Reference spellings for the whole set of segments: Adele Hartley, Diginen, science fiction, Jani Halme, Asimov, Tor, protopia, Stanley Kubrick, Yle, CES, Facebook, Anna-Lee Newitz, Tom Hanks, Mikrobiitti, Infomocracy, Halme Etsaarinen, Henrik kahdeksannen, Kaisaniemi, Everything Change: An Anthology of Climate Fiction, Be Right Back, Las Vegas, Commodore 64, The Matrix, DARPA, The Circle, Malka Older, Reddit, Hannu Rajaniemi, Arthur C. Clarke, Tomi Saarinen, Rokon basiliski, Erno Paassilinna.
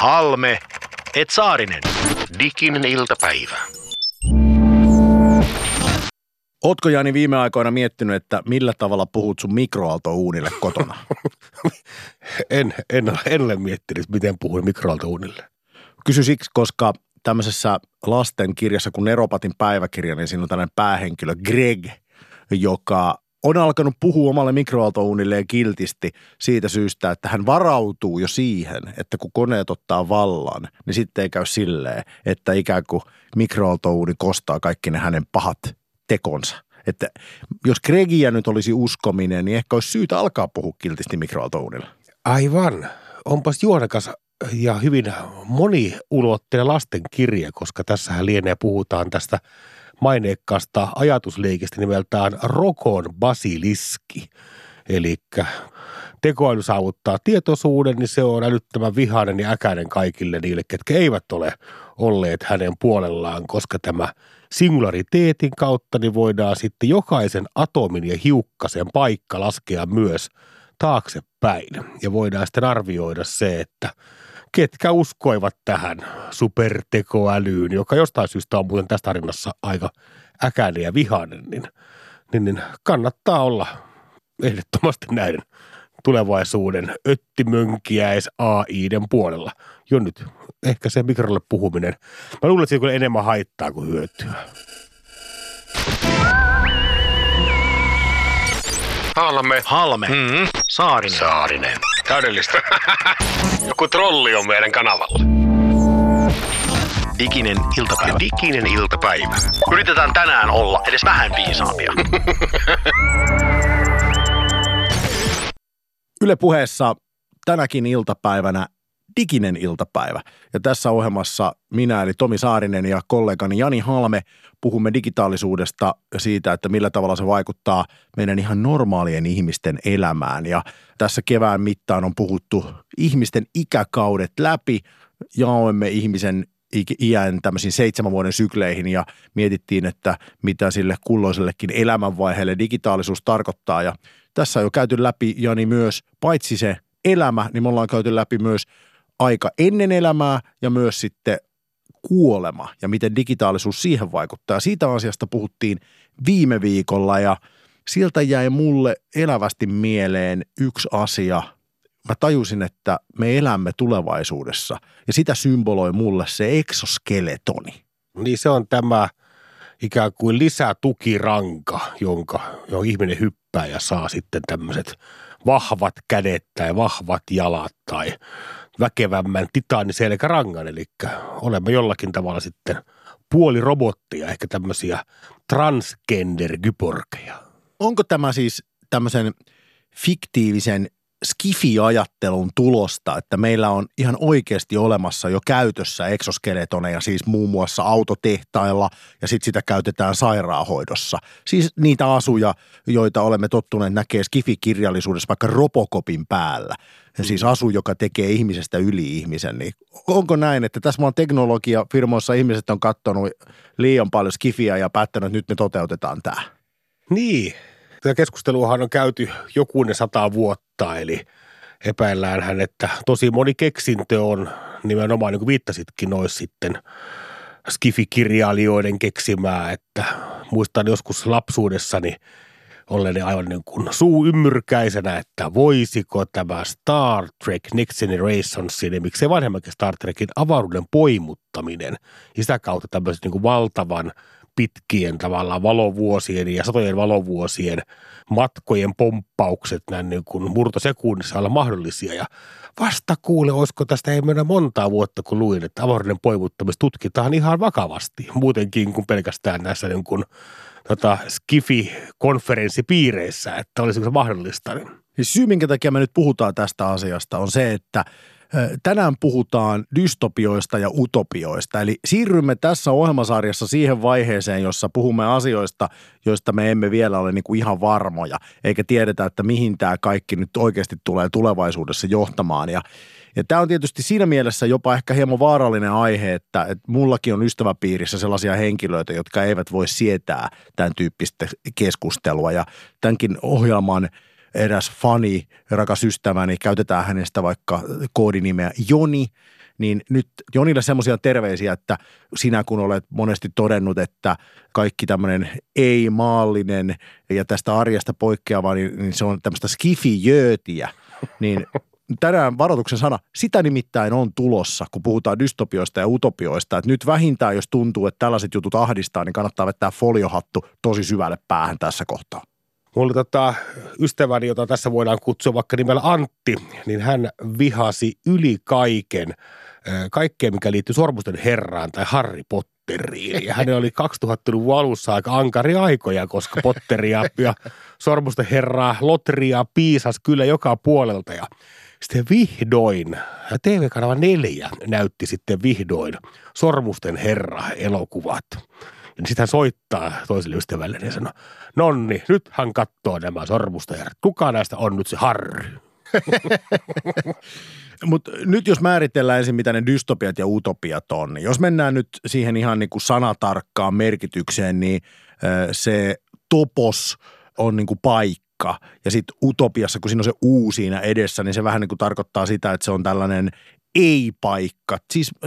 Halme Etsaarinen. Diginen iltapäivä. Ootko, Jani, viime aikoina miettinyt, että millä tavalla puhut sun mikroaaltouunille kotona? En ole miettinyt, miten puhun mikroaaltouunille. Kysy siksi, koska tämmöisessä lastenkirjassa kuin Neropatin päiväkirja, niin siinä on tällainen päähenkilö Greg, joka on alkanut puhua omalle mikroaaltouunilleen kiltisti siitä syystä, että hän varautuu jo siihen, että kun koneet ottaa vallan, niin sitten ei käy silleen, että ikään kuin mikroaaltouuni kostaa kaikki ne hänen pahat tekonsa. Että jos Gregiä nyt olisi uskominen, niin ehkä olisi syytä alkaa puhua kiltisti mikroaaltouunilla. Aivan. Onpas juonekas ja hyvin moniulotteinen lastenkirja, koska tässähän lienee puhutaan tästä maineikkaasta ajatusleikistä nimeltään Rokon basiliski. Eli tekoäly saavuttaa tietoisuuden, niin se on älyttömän vihainen ja äkäinen kaikille niille, ketkä eivät ole olleet hänen puolellaan, koska tämä singulariteetin kautta niin voidaan sitten jokaisen atomin ja hiukkasen paikka laskea myös taaksepäin. Ja voidaan sitten arvioida se, että ketkä uskoivat tähän supertekoälyyn, joka jostain syystä on muuten tässä tarinassa aika äkäinen ja vihainen, niin kannattaa olla ehdottomasti näiden tulevaisuuden öttimönkiäis AI:den puolella. Jo nyt ehkä se mikrolle puhuminen. Mä luulen, että siitä enemmän haittaa kuin hyötyä. Halme. Mm-hmm. Saarinen. Täydellistä. Joku trolli on meidän kanavalla. Diginen iltapäivä. Yritetään tänään olla edes vähän viisaampia. Yle Puheessa tänäkin iltapäivänä diginen iltapäivä. Ja tässä ohjelmassa minä eli Tomi Saarinen ja kollegani Jani Halme puhumme digitaalisuudesta ja siitä, että millä tavalla se vaikuttaa meidän ihan normaalien ihmisten elämään. Ja tässä kevään mittaan on puhuttu ihmisten ikäkaudet läpi. Jaoimme ihmisen iän tämmöisiin 7 vuoden sykleihin ja mietittiin, että mitä sille kulloisellekin elämänvaiheelle digitaalisuus tarkoittaa. Ja tässä on jo käyty läpi, Jani, myös paitsi se elämä, niin me ollaan käyty läpi myös aika ennen elämää ja myös sitten kuolema ja miten digitaalisuus siihen vaikuttaa. Siitä asiasta puhuttiin viime viikolla ja sieltä jäi mulle elävästi mieleen yksi asia. Mä tajusin, että me elämme tulevaisuudessa ja sitä symboloi mulle se eksoskeletoni. Niin se on tämä ikään kuin lisätukiranka, johon ihminen hyppää ja saa sitten tämmöiset vahvat kädet tai vahvat jalat tai väkevämmän titaaniselkärangan, eli olemme jollakin tavalla sitten puolirobotteja, ehkä tämmöisiä transgender-gyborgeja. Onko tämä siis tämmöisen fiktiivisen skifi-ajattelun tulosta, että meillä on ihan oikeasti olemassa jo käytössä eksoskeletoneja, siis muun muassa autotehtailla ja sitten sitä käytetään sairaanhoidossa. Siis niitä asuja, joita olemme tottuneet näkee skifi-kirjallisuudessa vaikka Robocopin päällä. Ja siis asu, joka tekee ihmisestä yli-ihmisen. Niin onko näin, että tässä vaan teknologiafirmoissa ihmiset on katsonut liian paljon skifiä ja päättänyt, että nyt me toteutetaan tämä? Niin. Tätä keskusteluahan on käyty jokuinen 100 vuotta, eli epäilläänhän, että tosi moni keksintö on nimenomaan, niin kuin viittasitkin, olisi sitten skifikirjailijoiden keksimää, että muistan joskus lapsuudessani olleeni aivan niin kuin suu ymmyrkäisenä, että voisiko tämä Star Trek Next Generations, niin miksei vanhemmankin Star Trekin avaruuden poimuttaminen ja sitä kautta tämmöisen niin kuin valtavan pitkien tavallaan valovuosien ja satojen valovuosien matkojen pomppaukset näin niin kuin murtosekunnissa olla mahdollisia. Ja vasta kuule, olisiko tästä ei mennä montaa vuotta, kun luin, että avaruuden poimuttamista tutkitaan ihan vakavasti. Muutenkin kuin pelkästään näissä niin kuin skifi-konferenssipiireissä, että olisiko se mahdollista. Syy, minkä takia me nyt puhutaan tästä asiasta, on se, että tänään puhutaan dystopioista ja utopioista, eli siirrymme tässä ohjelmasarjassa siihen vaiheeseen, jossa puhumme asioista, joista me emme vielä ole niin kuin ihan varmoja, eikä tiedetä, että mihin tämä kaikki nyt oikeasti tulee tulevaisuudessa johtamaan. Ja tämä on tietysti siinä mielessä jopa ehkä hieman vaarallinen aihe, että mullakin on ystäväpiirissä sellaisia henkilöitä, jotka eivät voi sietää tämän tyyppistä keskustelua, ja tämänkin ohjelman eräs fani, rakas ystäväni, käytetään hänestä vaikka koodinimeä Joni, niin nyt Jonille semmoisia terveisiä, että sinä kun olet monesti todennut, että kaikki tämmöinen ei-maallinen ja tästä arjesta poikkeava, niin se on tämmöistä skifi-jöötiä, niin tänään varoituksen sana, sitä nimittäin on tulossa, kun puhutaan dystopioista ja utopioista, että nyt vähintään jos tuntuu, että tällaiset jutut ahdistaa, niin kannattaa vettää foliohattu tosi syvälle päähän tässä kohtaa. Mulla ystäväni, jota tässä voidaan kutsua vaikka nimellä Antti, niin hän vihasi yli kaikkea, mikä liittyy Sormusten herraan tai Harry Potteriin. Ja hänellä oli 2000-luvun alussa aika ankaria aikoja, koska Potteria ja Sormusten herraa lotria piisasi kyllä joka puolelta. Ja sitten vihdoin, TV-kanava 4 näytti sitten vihdoin Sormusten herra-elokuvat. Ja sitten hän soittaa toiselle ystävälle ja sanoo, nonni, nythän kattoo nämä Sormusten herrat. Kuka näistä on nyt se Harry? Mutta nyt jos määritellään ensin, mitä ne dystopiat ja utopiat on, niin jos mennään nyt siihen ihan niin kuin sanatarkkaan merkitykseen, niin se topos on niin kuin paikka. Ja sitten utopiassa, kun siinä on se uu siinä edessä, niin se vähän niin kuin tarkoittaa sitä, että se on tällainen ei-paikka.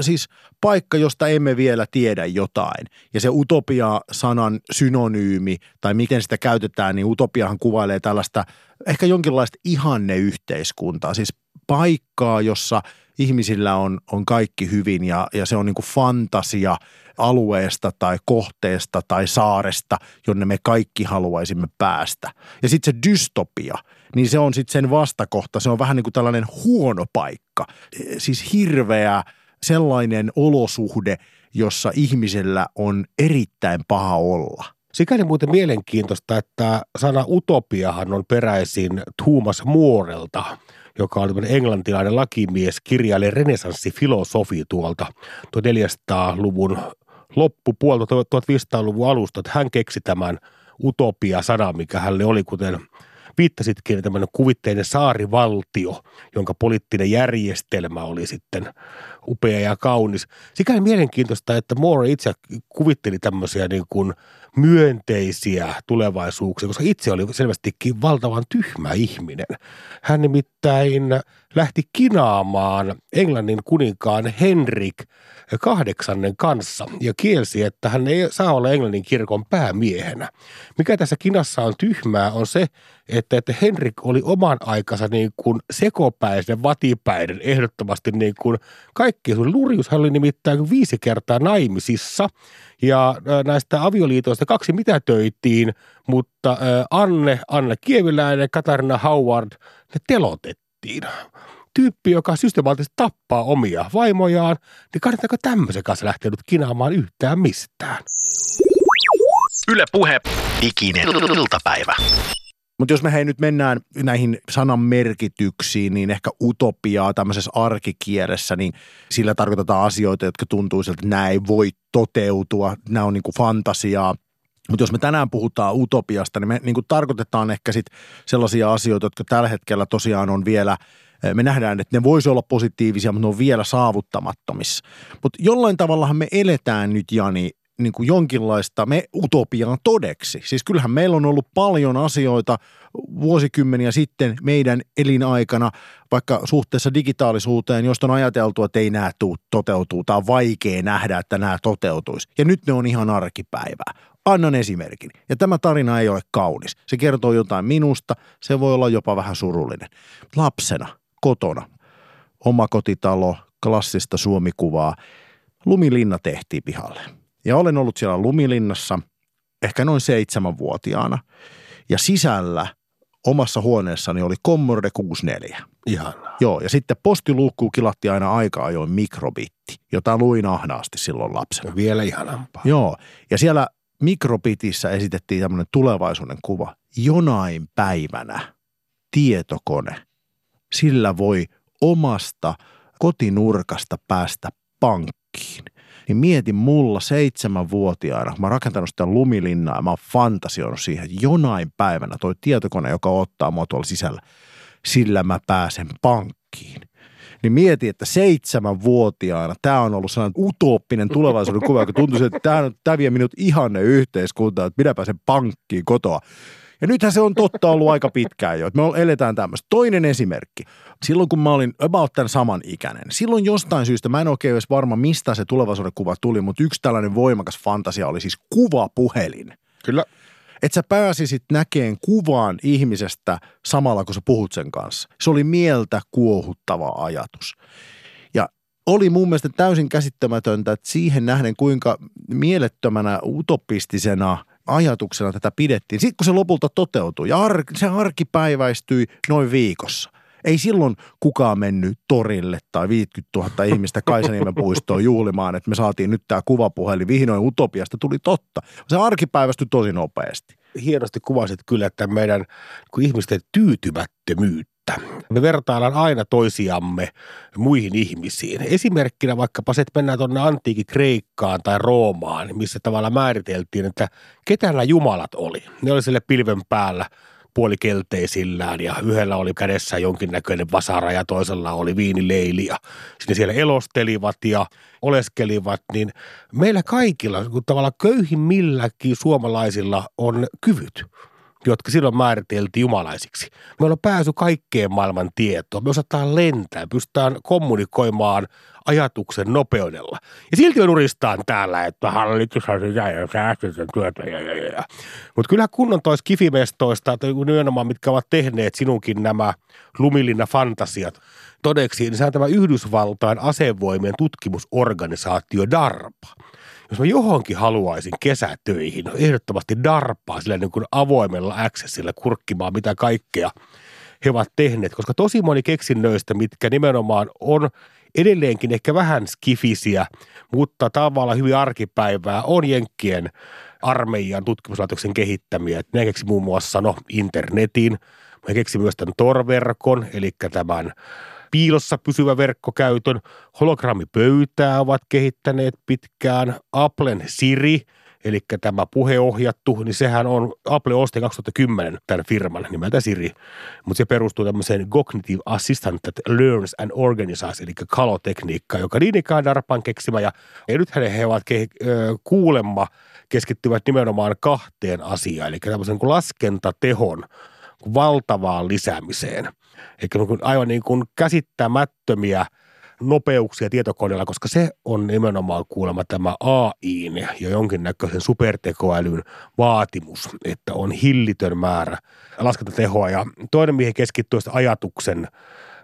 Siis paikka, josta emme vielä tiedä jotain. Ja se utopia-sanan synonyymi, tai miten sitä käytetään, niin utopiahan kuvailee tällaista ehkä jonkinlaista ihanneyhteiskuntaa. Siis paikkaa, jossa ihmisillä on kaikki hyvin ja se on niin kuin fantasia alueesta tai kohteesta tai saaresta, jonne me kaikki haluaisimme päästä. Ja sitten se dystopia, niin se on sitten sen vastakohta. Se on vähän niin kuin tällainen huono paikka, siis hirveä sellainen olosuhde, jossa ihmisellä on erittäin paha olla. Sikäli muuten mielenkiintoista, että sana utopiahan on peräisin Thomas Morelta, joka on tämmöinen englantilainen lakimies, kirjailija, renessanssifilosofi tuolta 1400-luvun loppupuolta, 1500-luvun alusta, että hän keksi tämän utopia-sanan, mikä hänelle oli, kuten viittasitkin, tämmöinen kuvitteinen saarivaltio, jonka poliittinen järjestelmä oli sitten upea ja kaunis. Sikäli mielenkiintoista, että Moore itse kuvitteli tämmöisiä niin kuin myönteisiä tulevaisuuksia, koska itse oli selvästikin valtavan tyhmä ihminen. Hän nimittäin lähti kinaamaan Englannin kuninkaan Henrik kahdeksannen kanssa ja kielsi, että hän ei saa olla Englannin kirkon päämiehenä. Mikä tässä kinassa on tyhmää on se, että Henrik oli oman aikansa niin kuin sekopäisen vatipäiden ehdottomasti niin kuin kaikki. Lurjushan oli nimittäin 5 kertaa naimisissa ja näistä avioliitoista 2 mitätöitiin, mutta Anne Kievilläinen, Katarina Howard, ne telotettiin. Tyyppi, joka systemaattisesti tappaa omia vaimojaan, niin kannattaako tämmöisen kanssa lähteä nyt kinaamaan yhtään mistään? Yle Puhe. Diginen iltapäivä. Mutta jos me hei nyt mennään näihin sanan merkityksiin, niin ehkä utopiaa tämmöisessä arkikielessä, niin sillä tarkoitetaan asioita, jotka tuntuu siltä, että nämä ei voi toteutua, nämä on niinku fantasiaa. Mutta jos me tänään puhutaan utopiasta, niin me niinku tarkoitetaan ehkä sit sellaisia asioita, jotka tällä hetkellä tosiaan on vielä, me nähdään, että ne voisi olla positiivisia, mutta ne on vielä saavuttamattomissa. Mutta jollain tavallahan me eletään nyt, Jani, niin kuin jonkinlaista me utopiaan todeksi. Siis kyllähän meillä on ollut paljon asioita vuosikymmeniä sitten meidän elinaikana, vaikka suhteessa digitaalisuuteen, josta on ajateltu, että ei nämä toteutuu. Tämä on vaikea nähdä, että nämä toteutuisi. Ja nyt ne on ihan arkipäivää. Annan esimerkin. Ja tämä tarina ei ole kaunis. Se kertoo jotain minusta. Se voi olla jopa vähän surullinen. Lapsena, kotona, omakotitalo, klassista Suomikuvaa. Lumilinna tehtiin pihalle. Ja olen ollut siellä lumilinnassa ehkä noin 7-vuotiaana. Ja sisällä omassa huoneessani oli Commodore 64. Ihanaa. Joo, ja sitten postiluukkuun kilatti aina aika ajoin Mikrobiitti, jota luin ahnaasti silloin lapsena. Ja vielä ihanampaa. Joo, ja siellä Mikrobiitissä esitettiin tämmöinen tulevaisuuden kuva. Jonain päivänä tietokone, sillä voi omasta kotinurkasta päästä pankkiin. Niin mietin mulla 7-vuotiaana, mä oon rakentanut sitä lumilinnaa ja mä oon fantasioinut siihen, että jonain päivänä toi tietokone, joka ottaa mua tuolla sisällä, sillä mä pääsen pankkiin. Niin mietin, että 7-vuotiaana tää on ollut sellainen utooppinen tulevaisuuden kuva, kun tuntuu, että tää vie minut ihanne yhteiskuntaan, että minä pääsen pankkiin kotoa. Ja nythän se on totta ollut aika pitkään jo, että me eletään tämmöistä. Toinen esimerkki. Silloin kun mä olin about tämän saman ikäinen, silloin jostain syystä, mä en oikein edes varma mistä se tulevaisuuden kuva tuli, mutta yksi tällainen voimakas fantasia oli siis kuvapuhelin. Kyllä. Että sä pääsisit näkeen kuvaan ihmisestä samalla, kun sä puhut sen kanssa. Se oli mieltä kuohuttava ajatus. Ja oli mun mielestä täysin käsittämätöntä, että siihen nähden kuinka mielettömänä utopistisena ajatuksena tätä pidettiin. Sitten kun se lopulta toteutui ja se arkipäiväistyi noin viikossa. Ei silloin kukaan mennyt torille tai 50 000 ihmistä Kaisaniemen puistoon juhlimaan, että me saatiin nyt tämä kuvapuhelin. Vihdoin utopiasta tuli totta. Se arkipäivästyi tosi nopeasti. Hienosti kuvasit kyllä tämän meidän ihmisten tyytymättömyyttä. Me vertaillaan aina toisiamme muihin ihmisiin. Esimerkkinä vaikkapa se, että mennään tuonne antiikin Kreikkaan tai Roomaan, missä tavallaan määriteltiin, että ketä nämä jumalat oli. Ne oli siellä pilven päällä puolikelteisillään ja yhdellä oli kädessä jonkinnäköinen vasara ja toisella oli viinileili ja sitten siellä elostelivat ja oleskelivat, niin meillä kaikilla, kun tavallaan köyhimmilläkin suomalaisilla on kyvyt, jotka silloin määriteltiin jumalaisiksi. Meillä on pääsy kaikkeen maailman tietoon, me osataan lentää, pystytään kommunikoimaan ajatuksen nopeudella. Ja silti me nuristaan täällä, että hallitus on sitä ja säästetään työtä. Mutta kyllä kunnon tois kifimestoista, nimenomaan mitkä ovat tehneet sinunkin nämä lumilinna fantasiat todeksi, niin se on tämä Yhdysvaltain asevoimien tutkimusorganisaatio DARPA. Jos mä johonkin haluaisin kesätöihin, on ehdottomasti DARPAa sillä niin kuin avoimella accessillä kurkkimaan mitä kaikkea he ovat tehneet, koska tosi moni keksinnöistä, mitkä nimenomaan on edelleenkin ehkä vähän skifisiä, mutta tavallaan hyvin arkipäivää on jenkkien armeijan tutkimuslaitoksen kehittämiä. Ne keksi muun muassa internetin, ne keksi myös tämän Tor-verkon, eli tämän piilossa pysyvä verkkokäytön, hologrammipöytää ovat kehittäneet pitkään, Applen Siri, eli tämä puheohjattu, niin sehän on, Apple osti 2010 tämän firman nimeltä Siri, mutta se perustuu tämmöiseen Cognitive Assistant that Learns and Organizes, eli kalotekniikkaan, joka niin ikään DARPAn keksimä, ja nythän he ovat kuulemma keskittyvät nimenomaan kahteen asiaan, eli tämmöisen kuin laskentatehon valtavaan lisäämiseen, eli aivan niin kuin käsittämättömiä nopeuksia tietokoneella, koska se on nimenomaan kuulemma tämä AI:n ja jonkinnäköisen supertekoälyn vaatimus, että on hillitön määrä laskentatehoa ja toinen, mihin keskittyy ajatuksen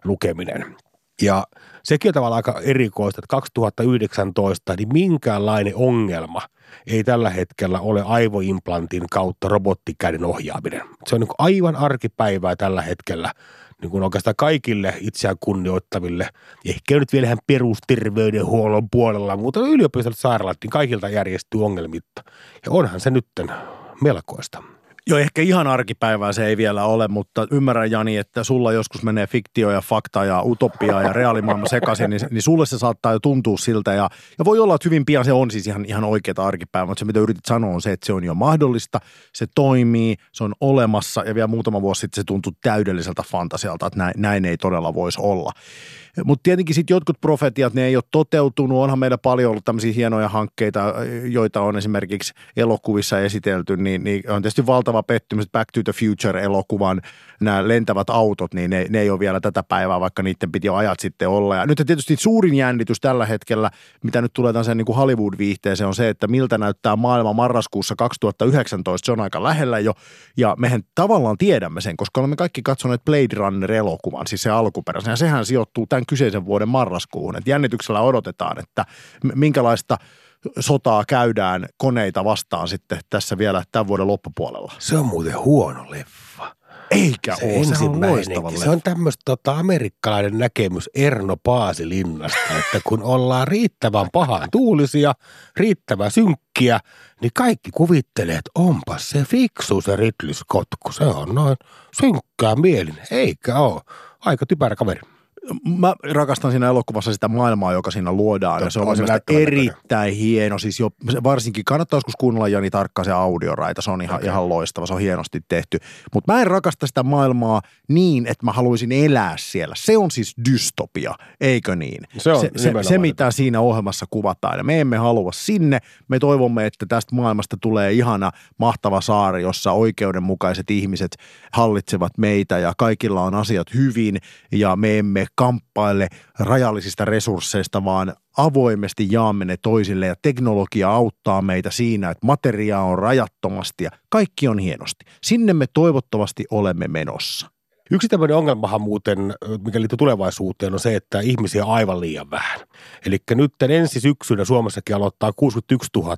lukeminen. Ja sekin on tavallaan aika erikoista, että 2019 niin minkäänlainen ongelma ei tällä hetkellä ole aivoimplantin kautta robottikäden ohjaaminen. Se on niin kuin aivan arkipäivää tällä hetkellä. Niin kuin oikeastaan kaikille itseään kunnioittaville, ehkä nyt vielä ihan perusterveydenhuollon puolella, mutta yliopistolta sairaalat, niin kaikilta järjestyy ongelmitta. Ja onhan se nytten melkoista. Joo, ehkä ihan arkipäivää se ei vielä ole, mutta ymmärrän Jani, että sulla joskus menee fiktio ja fakta ja utopia ja reaalimaailma sekaisin, niin sulle se saattaa jo tuntua siltä. Ja voi olla, että hyvin pian se on siis ihan oikeata arkipäivää, mutta se mitä yritit sanoa on se, että se on jo mahdollista, se toimii, se on olemassa ja vielä muutama vuosi sitten se tuntui täydelliseltä fantasialta, että näin ei todella voisi olla. Mutta tietenkin sitten jotkut profetiat, ne ei ole toteutunut, onhan meillä paljon ollut tämmöisiä hienoja hankkeita, joita on esimerkiksi elokuvissa esitelty, niin on tietysti valtava pettymys, että Back to the Future-elokuvan nämä lentävät autot, niin ne ei ole vielä tätä päivää, vaikka niiden piti jo ajat sitten olla. Ja nyt tietysti suurin jännitys tällä hetkellä, mitä nyt tulee tämmöiseen niin kuin Hollywood-viihteeseen, on se, että miltä näyttää maailma marraskuussa 2019, se on aika lähellä jo, ja mehän tavallaan tiedämme sen, koska olemme kaikki katsoneet Blade Runner-elokuvan, siis se alkuperäisen, ja sehän sijoittuu tämän kyseisen vuoden marraskuuhun. Et jännityksellä odotetaan, että minkälaista sotaa käydään koneita vastaan sitten tässä vielä tämän vuoden loppupuolella. Se on muuten huono leffa. Eikä se ole, se on loistava leffa. Se on tämmöistä amerikkalainen näkemys Erno Paasilinnasta, että kun ollaan riittävän pahan tuulisia, riittävän synkkiä, niin kaikki kuvittelee, että onpas se fiksu se Ridley Scott, kun se on noin synkkää mielinen. Eikä ole. Aika typerä kaveri. Mä rakastan siinä elokuvassa sitä maailmaa, joka siinä luodaan. Totta, ja se on mielestäni erittäin hieno. Siis jo, varsinkin kannattaa joskus kuunnella Jani tarkkaan se audioraita. Se on ihan loistava. Se on hienosti tehty. Mutta mä en rakasta sitä maailmaa niin, että mä haluaisin elää siellä. Se on siis dystopia, eikö niin? Se mitä siinä ohjelmassa kuvataan. Ja me emme halua sinne. Me toivomme, että tästä maailmasta tulee ihana, mahtava saari, jossa oikeudenmukaiset ihmiset hallitsevat meitä ja kaikilla on asiat hyvin ja me emme kamppaile rajallisista resursseista, vaan avoimesti jaamme ne toisille ja teknologia auttaa meitä siinä, että materiaa on rajattomasti ja kaikki on hienosti. Sinne me toivottavasti olemme menossa. Yksi tämmöinen ongelmahan muuten, mikä liittyy tulevaisuuteen, on se, että ihmisiä on aivan liian vähän. Eli nyt ensi syksynä Suomessakin aloittaa 61 000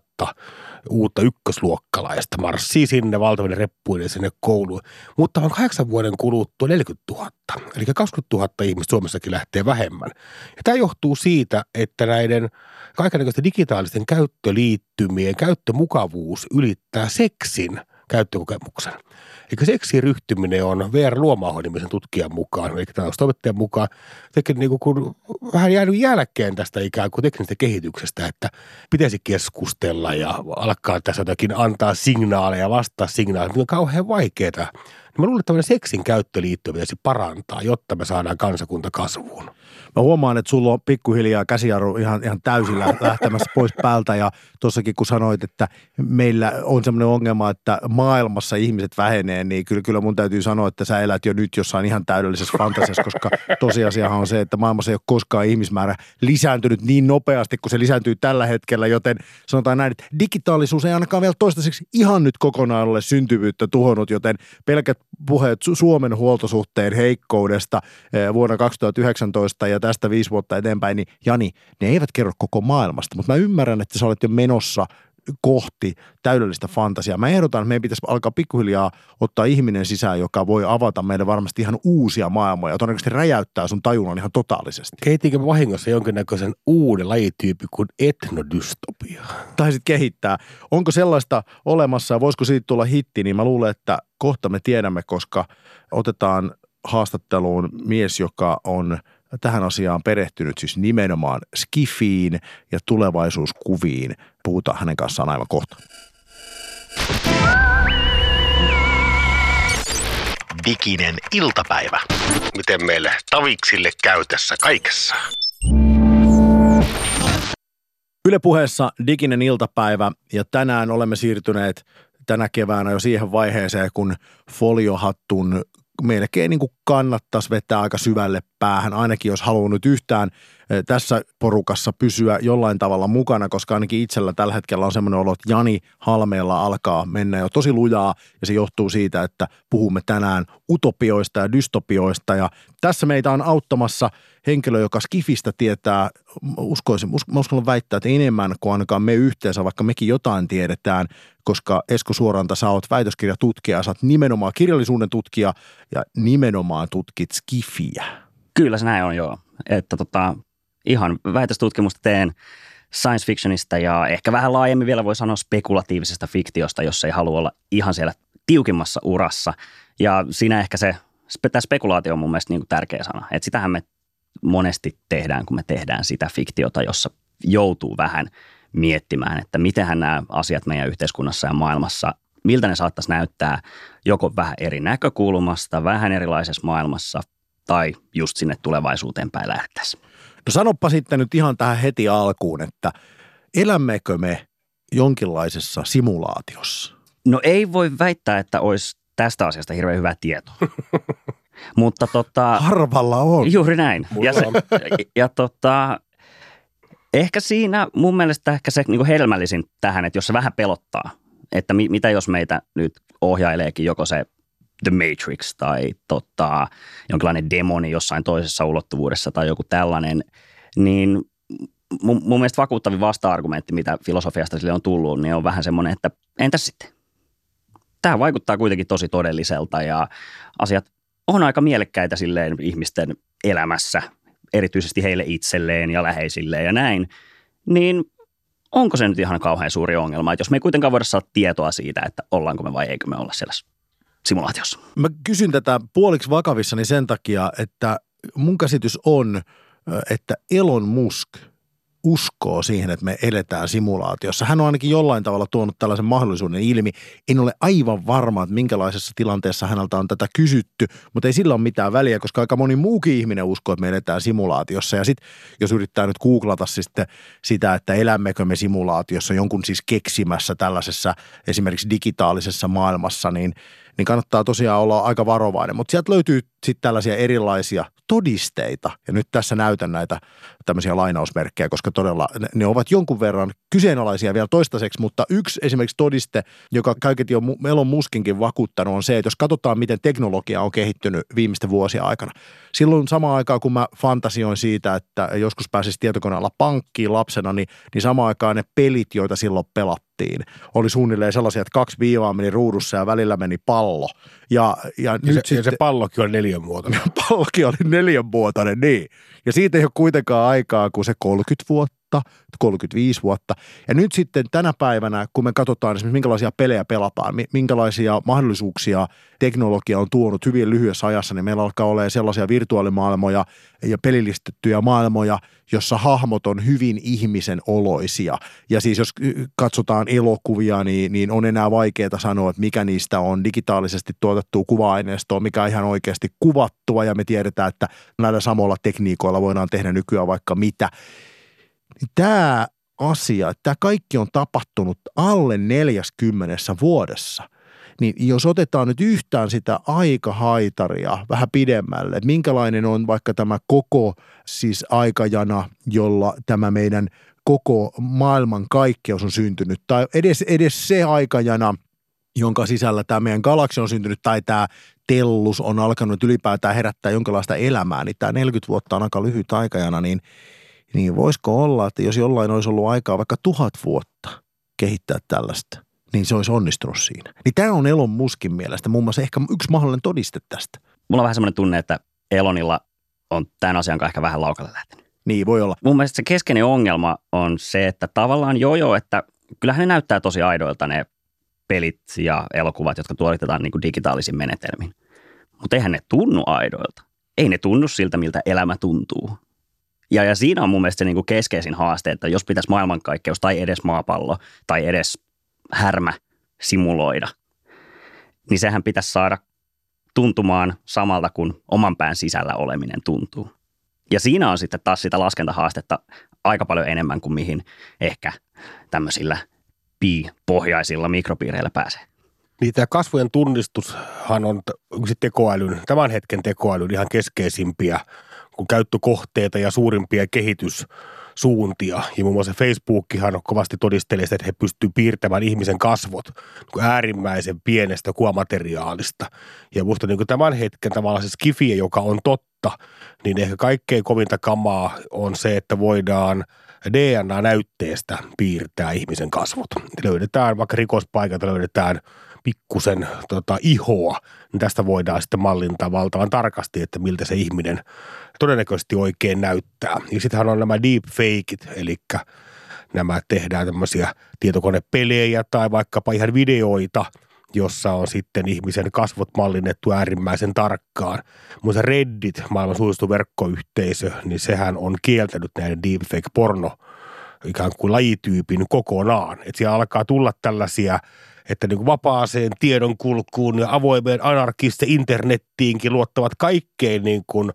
uutta ykkösluokkalaista. Marssii sinne valtaville reppuille sinne kouluun. Mutta on 8 vuoden kuluttua 40 000. Eli 20 000 ihmistä Suomessakin lähtee vähemmän. Ja tämä johtuu siitä, että näiden kaikennäköisten digitaalisten käyttöliittymien käyttömukavuus ylittää seksin käyttökokemuksen. Eli seksiin ryhtyminen on VR Luomaaho-nimisen tutkijan mukaan, eli taloustoimittajan mukaan, niin kuin vähän jäänyt jälkeen tästä ikään kuin teknisestä kehityksestä, että pitäisi keskustella ja alkaa tässä jotakin antaa signaaleja, vastaa signaaleja, mikä on kauhean vaikeaa. Niin mä luulen, että tämmöinen seksin käyttöliittyä pitäisi parantaa, jotta me saadaan kansakunta kasvuun. Mä huomaan, että sulla on pikkuhiljaa käsijarru ihan täysin lähtemässä pois päältä ja tossakin kun sanoit, että meillä on semmoinen ongelma, että maailmassa ihmiset vähenee, niin kyllä mun täytyy sanoa, että sä elät jo nyt jossain ihan täydellisessä fantasiassa, koska tosiasiahan on se, että maailmassa ei ole koskaan ihmismäärä lisääntynyt niin nopeasti kuin se lisääntyy tällä hetkellä, joten sanotaan näin, että digitaalisuus ei ainakaan vielä toistaiseksi ihan nyt kokonaan ole syntyvyyttä tuhonnut, joten pelkät puheet Suomen huoltosuhteen heikkoudesta vuonna 2019 ja tästä 5 vuotta eteenpäin, niin Jani, ne eivät kerro koko maailmasta, mutta mä ymmärrän, että sä olet jo menossa kohti täydellistä fantasiaa. Mä ehdotan, että meidän pitäisi alkaa pikkuhiljaa ottaa ihminen sisään, joka voi avata meille varmasti ihan uusia maailmoja ja todennäköisesti räjäyttää sun tajunnan ihan totaalisesti. Kehittiinkö vahingossa jonkinnäköisen uuden lajityypin kuin etnodystopia? Taisit kehittää. Onko sellaista olemassa ja voisiko siitä tulla hitti, niin mä luulen, että kohta me tiedämme, koska otetaan haastatteluun mies, joka on tähän asiaan perehtynyt siis nimenomaan skifiin ja tulevaisuuskuviin. Puhutaan hänen kanssaan aivan kohta. Diginen iltapäivä. Miten meille taviksille käy tässä kaikessa? Yle Puheessa diginen iltapäivä ja tänään olemme siirtyneet tänä keväänä jo siihen vaiheeseen, kun foliohattun melkein niin kuin kannattaisi vetää aika syvälle päähän, ainakin jos haluaa nyt yhtään tässä porukassa pysyä jollain tavalla mukana, koska ainakin itsellä tällä hetkellä on semmoinen olo, että Jani Halmeella alkaa mennä jo tosi lujaa ja se johtuu siitä, että puhumme tänään utopioista ja dystopioista ja tässä meitä on auttamassa henkilö, joka skifistä tietää, uskallan väittää, että enemmän kuin ainakaan me yhteensä, vaikka mekin jotain tiedetään, koska Esko Suoranta, sä oot väitöskirjatutkija, sä oot nimenomaan kirjallisuuden tutkija ja nimenomaan tutkit skifiä. Kyllä se näin on, joo. Että ihan väitöstutkimusta teen science fictionista ja ehkä vähän laajemmin vielä voi sanoa spekulatiivisesta fiktiosta, jos ei halua olla ihan siellä tiukimmassa urassa. Ja siinä ehkä tämä spekulaatio on mun mielestä niin kuin tärkeä sana. Että sitähän me monesti tehdään, kun me tehdään sitä fiktiota, jossa joutuu vähän miettimään, että mitenhän nämä asiat meidän yhteiskunnassa ja maailmassa, miltä ne saattaisi näyttää joko vähän eri näkökulmasta, vähän erilaisessa maailmassa tai just sinne tulevaisuuteen päin lähdettäisiin. No sanoppa sitten nyt ihan tähän heti alkuun, että elämmekö me jonkinlaisessa simulaatiossa? No ei voi väittää, että olisi tästä asiasta hirveän hyvää tietoa. Mutta harvalla on. Juuri näin. Ehkä siinä mun mielestä ehkä se niin helmällisin tähän, että jos se vähän pelottaa, että mitä jos meitä nyt ohjaileekin joko se The Matrix tai jonkinlainen demoni jossain toisessa ulottuvuudessa tai joku tällainen, niin mun mielestä vakuuttavin vasta-argumentti, mitä filosofiasta sille on tullut, niin on vähän semmoinen, että entäs sitten? Tämä vaikuttaa kuitenkin tosi todelliselta ja asiat on aika mielekkäitä silleen ihmisten elämässä, erityisesti heille itselleen ja läheisilleen ja näin, niin onko se nyt ihan kauhean suuri ongelma, että jos me ei kuitenkaan voida saada tietoa siitä, että ollaanko me vai eikö me olla siellä simulaatiossa? Mä kysyn tätä puoliksi vakavissani sen takia, että mun käsitys on, että Elon Musk uskoo siihen, että me eletään simulaatiossa. Hän on ainakin jollain tavalla tuonut tällaisen mahdollisuuden ilmi. En ole aivan varma, että minkälaisessa tilanteessa häneltä on tätä kysytty, mutta ei sillä ole mitään väliä, koska aika moni muukin ihminen uskoo, että me eletään simulaatiossa. Ja sitten jos yrittää nyt googlata sitä, että elämmekö me simulaatiossa jonkun siis keksimässä tällaisessa esimerkiksi digitaalisessa maailmassa, niin kannattaa tosiaan olla aika varovainen. Mutta sieltä löytyy sitten tällaisia erilaisia todisteita. Ja nyt tässä näytän näitä tämmöisiä lainausmerkkejä, koska todella ne ovat jonkun verran kyseenalaisia vielä toistaiseksi. Mutta yksi esimerkiksi todiste, joka kaiketi on Elon Muskinkin vakuuttanut, on se, että jos katsotaan, miten teknologia on kehittynyt viimeisten vuosien aikana. Silloin samaan aikaan, kun mä fantasioin siitä, että joskus pääsisi tietokoneella pankkiin lapsena, niin samaan aikaan ne pelit, joita silloin pelattiin, oli suunnilleen sellaisia, että 2 viivaa meni ruudussa ja välillä meni pallo. Ja nyt se pallokin oli neliönmuotoinen. Pallokin oli neliönmuotoinen, niin. Ja siitä ei ole kuitenkaan aikaa kuin se 30 vuotta, 35 vuotta. Ja nyt sitten tänä päivänä, kun me katsotaan esimerkiksi minkälaisia pelejä pelataan, minkälaisia mahdollisuuksia teknologia on tuonut hyvin lyhyessä ajassa, niin meillä alkaa olemaan sellaisia virtuaalimaailmoja ja pelillistettyjä maailmoja, jossa hahmot on hyvin ihmisen oloisia. Ja siis jos katsotaan elokuvia, niin on enää vaikeaa sanoa, että mikä niistä on digitaalisesti tuotettua kuva-aineistoa, mikä on ihan oikeasti kuvattua, ja me tiedetään, että näillä samoilla tekniikoilla voidaan tehdä nykyään vaikka mitä. Tämä asia, että tämä kaikki on tapahtunut alle 40 vuodessa. Niin jos otetaan nyt yhtään sitä aikahaitaria vähän pidemmälle, että minkälainen on vaikka tämä koko siis aikajana, jolla tämä meidän koko maailman kaikkeus on syntynyt, tai edes se aikajana, jonka sisällä tämä meidän galaksi on syntynyt, tai tämä tellus on alkanut ylipäätään herättää jonkinlaista elämää, niin tämä 40 vuotta on aika lyhyt aikajana, niin voisiko olla, että jos jollain olisi ollut aikaa vaikka 1000 vuotta kehittää tällaista, niin se olisi onnistunut siinä. Niin tämä on Elon Muskin mielestä muun muassa ehkä yksi mahdollinen todiste tästä. Mulla on vähän semmoinen tunne, että Elonilla on tämän asian kanssa ehkä vähän laukalle lähtenyt. Niin, voi olla. Mun mielestä se keskeinen ongelma on se, että tavallaan että kyllähän ne näyttää tosi aidoilta ne pelit ja elokuvat, jotka tuotetaan niin kuin digitaalisin menetelmin. Mutta eihän ne tunnu aidoilta. Ei ne tunnu siltä, miltä elämä tuntuu. Ja siinä on mun mielestä se niin kuin keskeisin haaste, että jos pitäisi maailmankaikkeus tai edes maapallo tai edes härmä simuloida, niin sehän pitäisi saada tuntumaan samalta kuin oman pään sisällä oleminen tuntuu. Ja siinä on sitten taas sitä laskentahaastetta aika paljon enemmän kuin mihin ehkä tämmöisillä pi-pohjaisilla mikropiireillä pääsee. Niin tämä kasvojen tunnistushan on tämän hetken tekoälyn ihan keskeisimpiä kun käyttökohteita ja suurimpia kehityssuuntia. Ja muun muassa Facebookkihan on kovasti todistelee sitä, että he pystyvät piirtämään ihmisen kasvot äärimmäisen pienestä kuvamateriaalista. Ja musta niin tämän hetken tavallaan se skifie, joka on totta, niin ehkä kaikkein kovinta kamaa on se, että voidaan DNA-näytteestä piirtää ihmisen kasvot. Löydetään vaikka rikospaikalta, löydetään pikkusen ihoa, niin tästä voidaan sitten mallintaa valtavan tarkasti, että miltä se ihminen todennäköisesti oikein näyttää. Ja sittenhän on nämä deepfakeit, eli nämä tehdään tämmöisiä tietokonepelejä tai vaikkapa ihan videoita, jossa on sitten ihmisen kasvot mallinnettu äärimmäisen tarkkaan. Mutta Reddit, maailman suosituin verkkoyhteisö, niin sehän on kieltänyt näiden deepfake-porno ikään kuin lajityypin kokonaan. Että siellä alkaa tulla tällaisia, että niin kuin vapaaseen tiedonkulkuun ja avoimeen anarkisten internettiinkin luottavat kaikkein niin kuin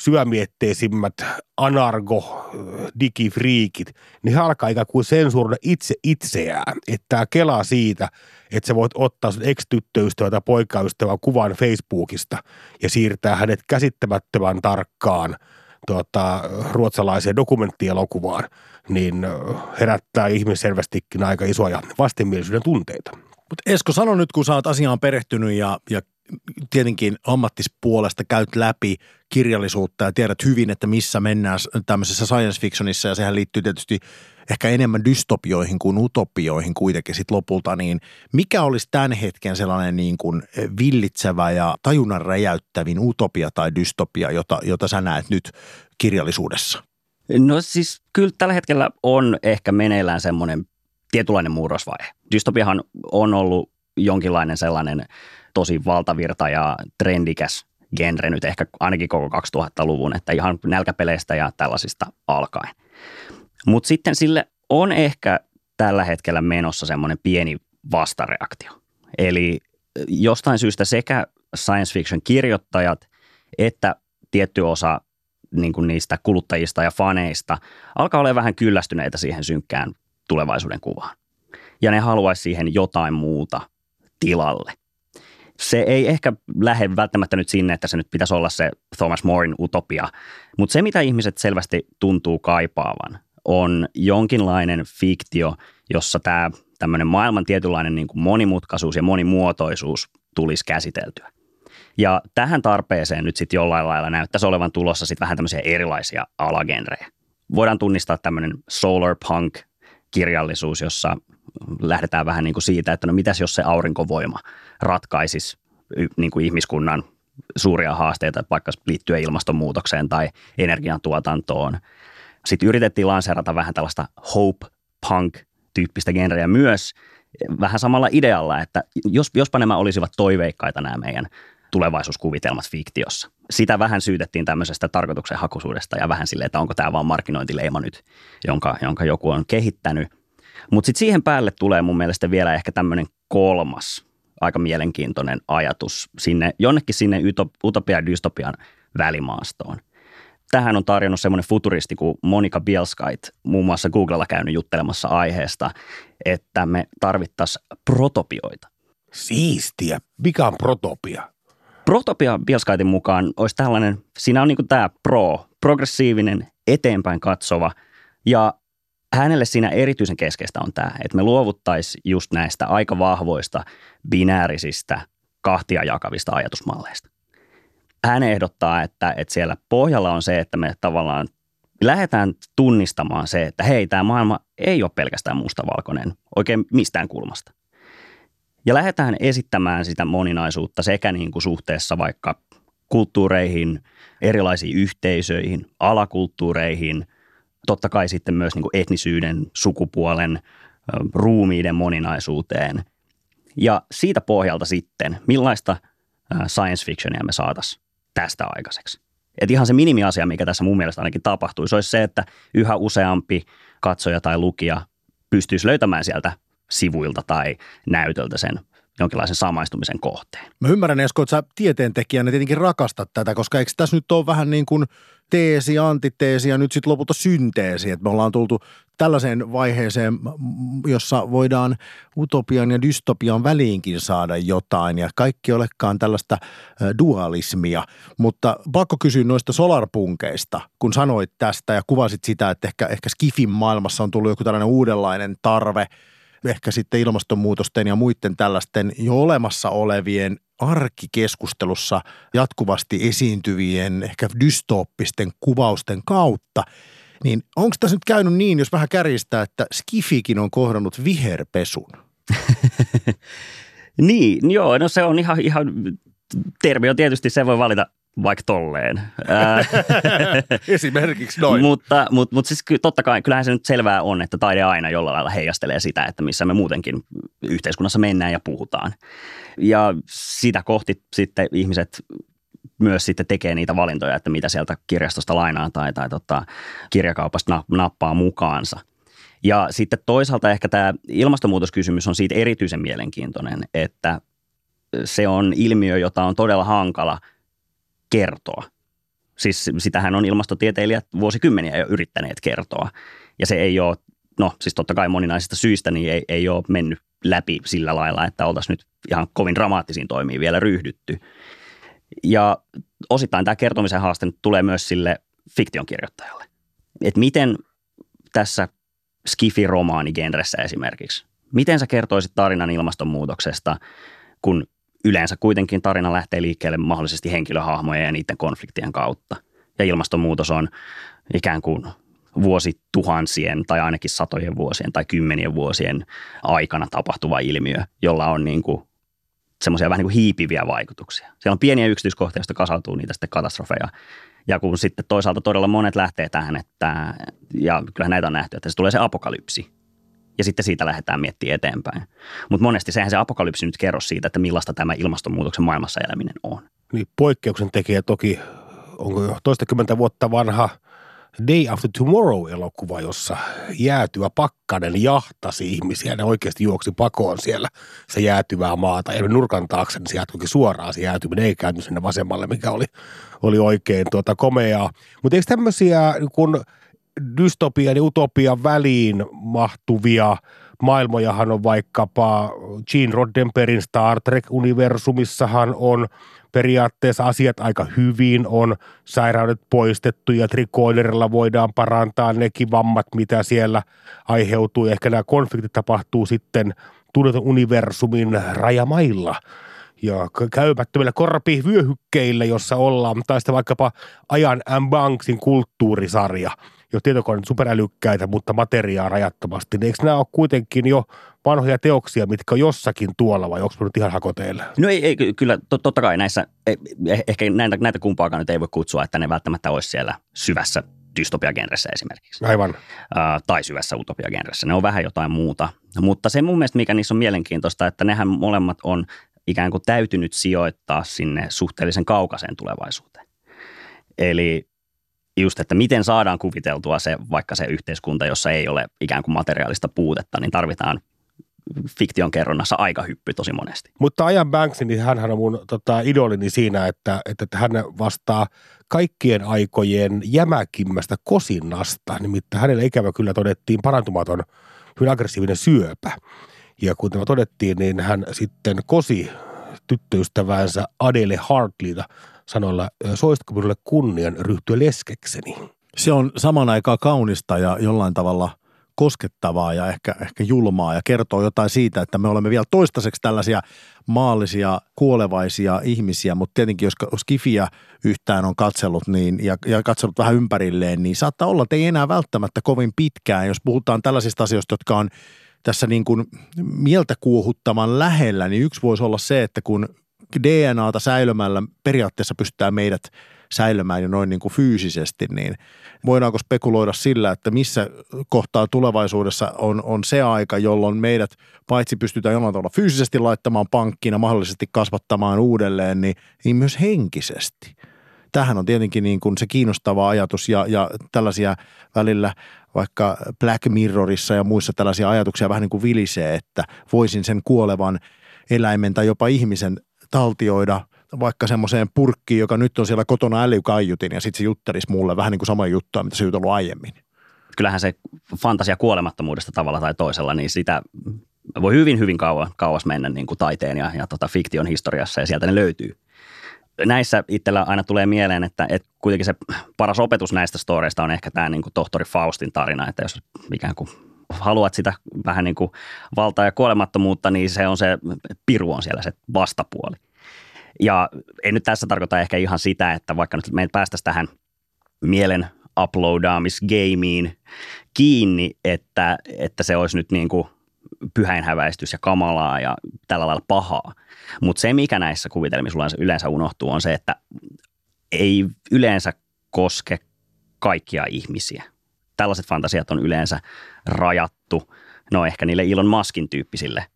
syömietteisimmät anargo-digifriikit, niin he alkaa ikään kuin sensuroida itseään. Että tämä kelaa siitä, että sä voit ottaa sun ex-tyttöystävä tai poikaystävän kuvan Facebookista ja siirtää hänet käsittämättömän tarkkaan ruotsalaiseen dokumenttielokuvaan, niin herättää ihmisselvästikin aika isoja vastenmielisyyden tunteita. Mutta Esko, sano nyt, kun sä oot asiaan perehtynyt ja tietenkin ammattispuolesta käyt läpi kirjallisuutta ja tiedät hyvin, että missä mennään tämmöisessä science fictionissa, ja sehän liittyy tietysti ehkä enemmän dystopioihin kuin utopioihin kuitenkin sit lopulta, niin mikä olisi tämän hetken sellainen niin kuin villitsevä ja tajunnan räjäyttävin utopia tai dystopia, jota sä näet nyt kirjallisuudessa? No siis kyllä tällä hetkellä on ehkä meneillään semmoinen tietynlainen murrosvaihe. Dystopiahan on ollut jonkinlainen sellainen tosi valtavirta ja trendikäs genre nyt ehkä ainakin koko 2000-luvun, että ihan nälkäpeleistä ja tällaisista alkaen. Mutta sitten sille on ehkä tällä hetkellä menossa semmoinen pieni vastareaktio. Eli jostain syystä sekä science fiction kirjoittajat että tietty osa niin kuin niistä kuluttajista ja faneista alkaa olla vähän kyllästyneitä siihen synkkään tulevaisuuden kuvaan. Ja ne haluaisi siihen jotain muuta tilalle. Se ei ehkä lähde välttämättä nyt sinne, että se nyt pitäisi olla se Thomas Moren utopia, mutta se mitä ihmiset selvästi tuntuu kaipaavan on jonkinlainen fiktio, jossa tämä tämmöinen maailman tietynlainen niin kuin monimutkaisuus ja monimuotoisuus tulisi käsiteltyä. Ja tähän tarpeeseen nyt sitten jollain lailla näyttäisi olevan tulossa sitten vähän tämmöisiä erilaisia alagenrejä. Voidaan tunnistaa tämmöinen solarpunk-kirjallisuus, jossa lähdetään vähän niin kuin siitä, että no mitäs jos se aurinkovoima ratkaisisi niin kuin ihmiskunnan suuria haasteita, vaikka liittyen ilmastonmuutokseen tai energiantuotantoon. Sitten yritettiin lanseerata vähän tällaista hope-punk-tyyppistä genreä myös, vähän samalla idealla, että jospa nämä olisivat toiveikkaita nämä meidän tulevaisuuskuvitelmat fiktiossa. Sitä vähän syytettiin tämmöisestä tarkoituksenhakuisuudesta ja vähän silleen, että onko tämä vaan markkinointileima nyt, jonka joku on kehittänyt. Mutta sitten siihen päälle tulee mun mielestä vielä ehkä tämmöinen kolmas aika mielenkiintoinen ajatus jonnekin sinne utopia ja dystopian välimaastoon. Tähän on tarjonnut semmoinen futuristi kuin Monica Bielskyte, muun muassa Googlella käynyt juttelemassa aiheesta, että me tarvittaisiin protopioita. Siistiä. Mikä on protopia? Protopia Bielskyten mukaan olisi tällainen, siinä on niin kuin tämä progressiivinen, eteenpäin katsova ja hänelle siinä erityisen keskeistä on tämä, että me luovuttaisiin just näistä aika vahvoista, binäärisistä, kahtia jakavista ajatusmalleista. Hän ehdottaa, että siellä pohjalla on se, että me tavallaan lähdetään tunnistamaan se, että hei, tämä maailma ei ole pelkästään mustavalkoinen oikein mistään kulmasta. Ja lähdetään esittämään sitä moninaisuutta sekä niin kuin suhteessa vaikka kulttuureihin, erilaisiin yhteisöihin, alakulttuureihin, totta kai sitten myös niin kuin etnisyyden, sukupuolen, ruumiiden moninaisuuteen. Ja siitä pohjalta sitten, millaista science fictionia me saataisiin tästä aikaiseksi. Et ihan se minimiasia, mikä tässä mun mielestä ainakin tapahtui, se olisi se, että yhä useampi katsoja tai lukija pystyisi löytämään sieltä sivuilta tai näytöltä sen jonkinlaisen samaistumisen kohteen. Mä ymmärrän, Esko, että sä tieteentekijänä tietenkin rakastat tätä, koska eikö tässä nyt ole vähän niin kuin teesi, antiteesi ja nyt sitten lopulta synteesi, että me ollaan tultu tällaiseen vaiheeseen, jossa voidaan utopian ja dystopian väliinkin saada jotain ja kaikki olekaan tällaista dualismia, mutta pakko kysyä noista solarpunkeista, kun sanoit tästä ja kuvasit sitä, että ehkä skifin maailmassa on tullut joku tällainen uudenlainen tarve, ehkä sitten ilmastonmuutosten ja muiden tällaisten jo olemassa olevien arkikeskustelussa jatkuvasti esiintyvien ehkä dystooppisten kuvausten kautta, niin onko tässä nyt käynyt niin, jos vähän kärjistää, että skifikin on kohdannut viherpesun? Niin, joo, no se on ihan termi on tietysti, se voi valita vaikka tolleen. Esimerkiksi noin. Mutta siis totta kai, kyllähän se nyt selvää on, että taide aina jollain lailla heijastelee sitä, että missä me muutenkin yhteiskunnassa mennään ja puhutaan. Ja sitä kohti sitten ihmiset myös sitten tekee niitä valintoja, että mitä sieltä kirjastosta lainaa tai kirjakaupasta nappaa mukaansa. Ja sitten toisaalta ehkä tämä ilmastonmuutoskysymys on siitä erityisen mielenkiintoinen, että se on ilmiö, jota on todella hankala kertoa. Siis sitähän on ilmastotieteilijät vuosikymmeniä jo yrittäneet kertoa. Ja se ei ole, no siis totta kai moninaisista syistä, niin ei ole mennyt läpi sillä lailla, että oltaisiin nyt ihan kovin dramaattisiin toimiin vielä ryhdytty. Ja osittain tämä kertomisen haaste nyt tulee myös sille fiktion kirjoittajalle. Että miten tässä skifi-romaanigenressä esimerkiksi, miten sä kertoisit tarinan ilmastonmuutoksesta, kun yleensä kuitenkin tarina lähtee liikkeelle mahdollisesti henkilöhahmoja ja niiden konfliktien kautta. Ja ilmastonmuutos on ikään kuin vuosituhansien tai ainakin satojen vuosien tai kymmenien vuosien aikana tapahtuva ilmiö, jolla on niin kuin semmoisia vähän niin kuin hiipiviä vaikutuksia. Siellä on pieniä yksityiskohtia, joista kasautuu niitä sitten katastrofeja. Ja kun sitten toisaalta todella monet lähtee tähän, että, ja kyllähän näitä on nähty, että se tulee se apokalypsi. Ja sitten siitä lähdetään miettimään eteenpäin. Mutta monesti sehän se apokalypsi nyt kerro siitä, että millaista tämä ilmastonmuutoksen maailmassa eläminen on. niin poikkeuksen tekee toki, onko jo toistakymmentä vuotta vanha Day After Tomorrow-elokuva, jossa jäätyvä pakkanen jahtasi ihmisiä. Ne oikeasti juoksi pakoon siellä se jäätyvää maata. Ja nurkan taakse niin se jäätyikin suoraan. Se jäätyminen ei käynyt sinne vasemmalle, mikä oli oikein komeaa. Mutta eikö tämmöisiä kun dystopian ja utopian väliin mahtuvia maailmojahan on vaikkapa Gene Roddenberryn Star Trek-universumissahan on periaatteessa asiat aika hyvin, on sairaudet poistettu ja trikoilerilla voidaan parantaa nekin vammat, mitä siellä aiheutuu. Ja ehkä nämä konfliktit tapahtuu sitten tunnetun universumin rajamailla ja käymättömillä korpivyöhykkeillä, jossa ollaan. Tai sitten vaikkapa Ajan M. Banksin kulttuurisarja, jos tietokoneet superälykkäitä, mutta materiaa rajattomasti. Eikö nämä ole kuitenkin jo vanhoja teoksia, mitkä on jossakin tuolla, vai onko me nyt ihan hakoteilla? No ei kyllä totta kai näissä, ehkä näitä kumpaakaan nyt ei voi kutsua, että ne välttämättä olisi siellä syvässä dystopiagenressä esimerkiksi. Aivan. Tai syvässä utopiagenressä. Ne on vähän jotain muuta. Mutta se mun mielestä, mikä niissä on mielenkiintoista, että nehän molemmat on ikään kuin täytynyt sijoittaa sinne suhteellisen kaukaiseen tulevaisuuteen. Eli just, että miten saadaan kuviteltua se, vaikka se yhteiskunta, jossa ei ole ikään kuin materiaalista puutetta, niin tarvitaan fiktion kerronnassa aikahyppy tosi monesti. Mutta Ajan Banks, niin hänhän on mun idolini siinä, että hän vastaa kaikkien aikojen jämäkimmästä kosinnasta. Nimittäin hänelle ikävä kyllä todettiin parantumaton, hyvin aggressiivinen syöpä. Ja kun tämä todettiin, niin hän sitten kosi tyttöystäväänsä Adele Hartleyta sanoilla, soisitko minulle kunnian ryhtyä leskekseni? Se on saman aikaan kaunista ja jollain tavalla koskettavaa ja ehkä julmaa ja kertoo jotain siitä, että me olemme vielä toistaiseksi tällaisia maallisia, kuolevaisia ihmisiä, mutta tietenkin jos skifiä yhtään on katsellut niin, ja katsellut vähän ympärilleen, niin saattaa olla, että ei enää välttämättä kovin pitkään, jos puhutaan tällaisista asioista, jotka on tässä niin kuin mieltä kuohuttaman lähellä, niin yksi voisi olla se, että kun DNAta säilömällä periaatteessa pystytään meidät säilömään jo noin niin kuin fyysisesti, niin voidaanko spekuloida sillä, että missä kohtaa tulevaisuudessa on se aika, jolloin meidät paitsi pystytään jollain tavalla fyysisesti laittamaan pankkiin ja mahdollisesti kasvattamaan uudelleen, niin myös henkisesti. Tämähän on tietenkin niin kuin se kiinnostava ajatus ja tällaisia välillä vaikka Black Mirrorissa ja muissa tällaisia ajatuksia vähän niin kuin vilisee, että voisin sen kuolevan eläimen tai jopa ihmisen taltioida vaikka semmoiseen purkkiin, joka nyt on siellä kotona älykaiutin ja sitten se juttelisi mulle vähän niin kuin samaa juttua, mitä se on ollut aiemmin. Kyllähän se fantasia kuolemattomuudesta tavalla tai toisella, niin sitä voi hyvin kauas mennä niin kuin taiteen ja fiktion historiassa ja sieltä ne löytyy. Näissä itsellä aina tulee mieleen, että kuitenkin se paras opetus näistä storeista on ehkä tämä niin kuin tohtori Faustin tarina, että jos ikään kuin haluat sitä vähän niin kuin valtaa ja kuolemattomuutta, niin se on se piru on siellä se vastapuoli. Ja ei nyt tässä tarkoita ehkä ihan sitä, että vaikka nyt meidät päästäisiin tähän mielen uploadaamisgameen kiinni, että se olisi nyt niin kuin pyhäinhäväistys ja kamalaa ja tällä lailla pahaa. Mutta se, mikä näissä kuvitelmissa yleensä unohtuu, on se, että ei yleensä koske kaikkia ihmisiä. Tällaiset fantasiat on yleensä rajattu, no ehkä niille Elon Muskin tyyppisille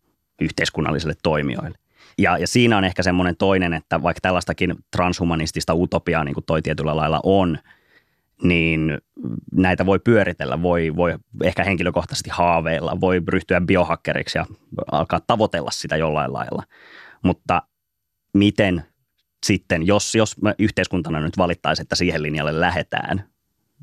yhteiskunnallisille toimijoille. Ja siinä on ehkä semmoinen toinen, että vaikka tällaistakin transhumanistista utopiaa, niin kuin toi tietyllä lailla on, niin näitä voi pyöritellä, voi ehkä henkilökohtaisesti haaveilla, voi ryhtyä biohakkeriksi ja alkaa tavoitella sitä jollain lailla. Mutta miten sitten, jos me yhteiskuntana nyt valittaisiin, että siihen linjalle lähdetään,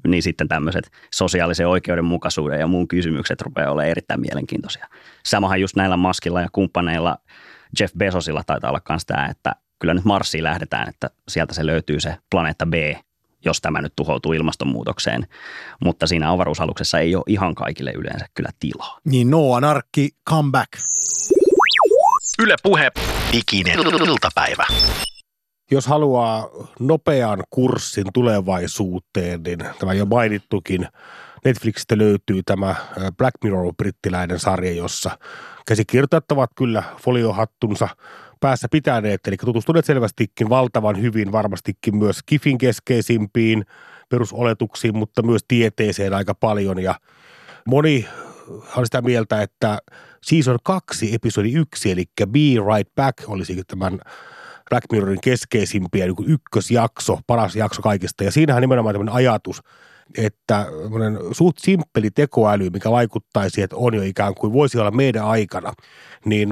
niin sitten tämmöiset sosiaalisen oikeudenmukaisuuden ja muun kysymykset rupeaa olemaan erittäin mielenkiintoisia. Samahan just näillä Muskilla ja kumppaneilla, Jeff Bezosilla taitaa olla myös tämä, että kyllä nyt Marsiin lähdetään, että sieltä se löytyy se planeetta B, jos tämä nyt tuhoutuu ilmastonmuutokseen, mutta siinä avaruusaluksessa ei ole ihan kaikille yleensä kyllä tilaa. Niin no anarkki, come back. Yle Puhe, ikinen iltapäivä. Jos haluaa nopean kurssin tulevaisuuteen, niin tämä jo mainittukin, Netflixistä löytyy tämä Black Mirror-brittiläinen sarja, jossa käsikirjoittajat ovat kyllä foliohattunsa päässä pitäneet, eli tutustuneet selvästikin valtavan hyvin, varmastikin myös skifin keskeisimpiin perusoletuksiin, mutta myös tieteeseen aika paljon. Ja moni on sitä mieltä, että season 2, episodi 1, eli Be Right Back, olisi tämän Black Mirrorin keskeisimpiä, niin kuin ykkösjakso, paras jakso kaikista. Ja siinähän nimenomaan tämmöinen ajatus, että suht simppeli tekoäly, mikä vaikuttaisi, että on jo ikään kuin voisi olla meidän aikana, niin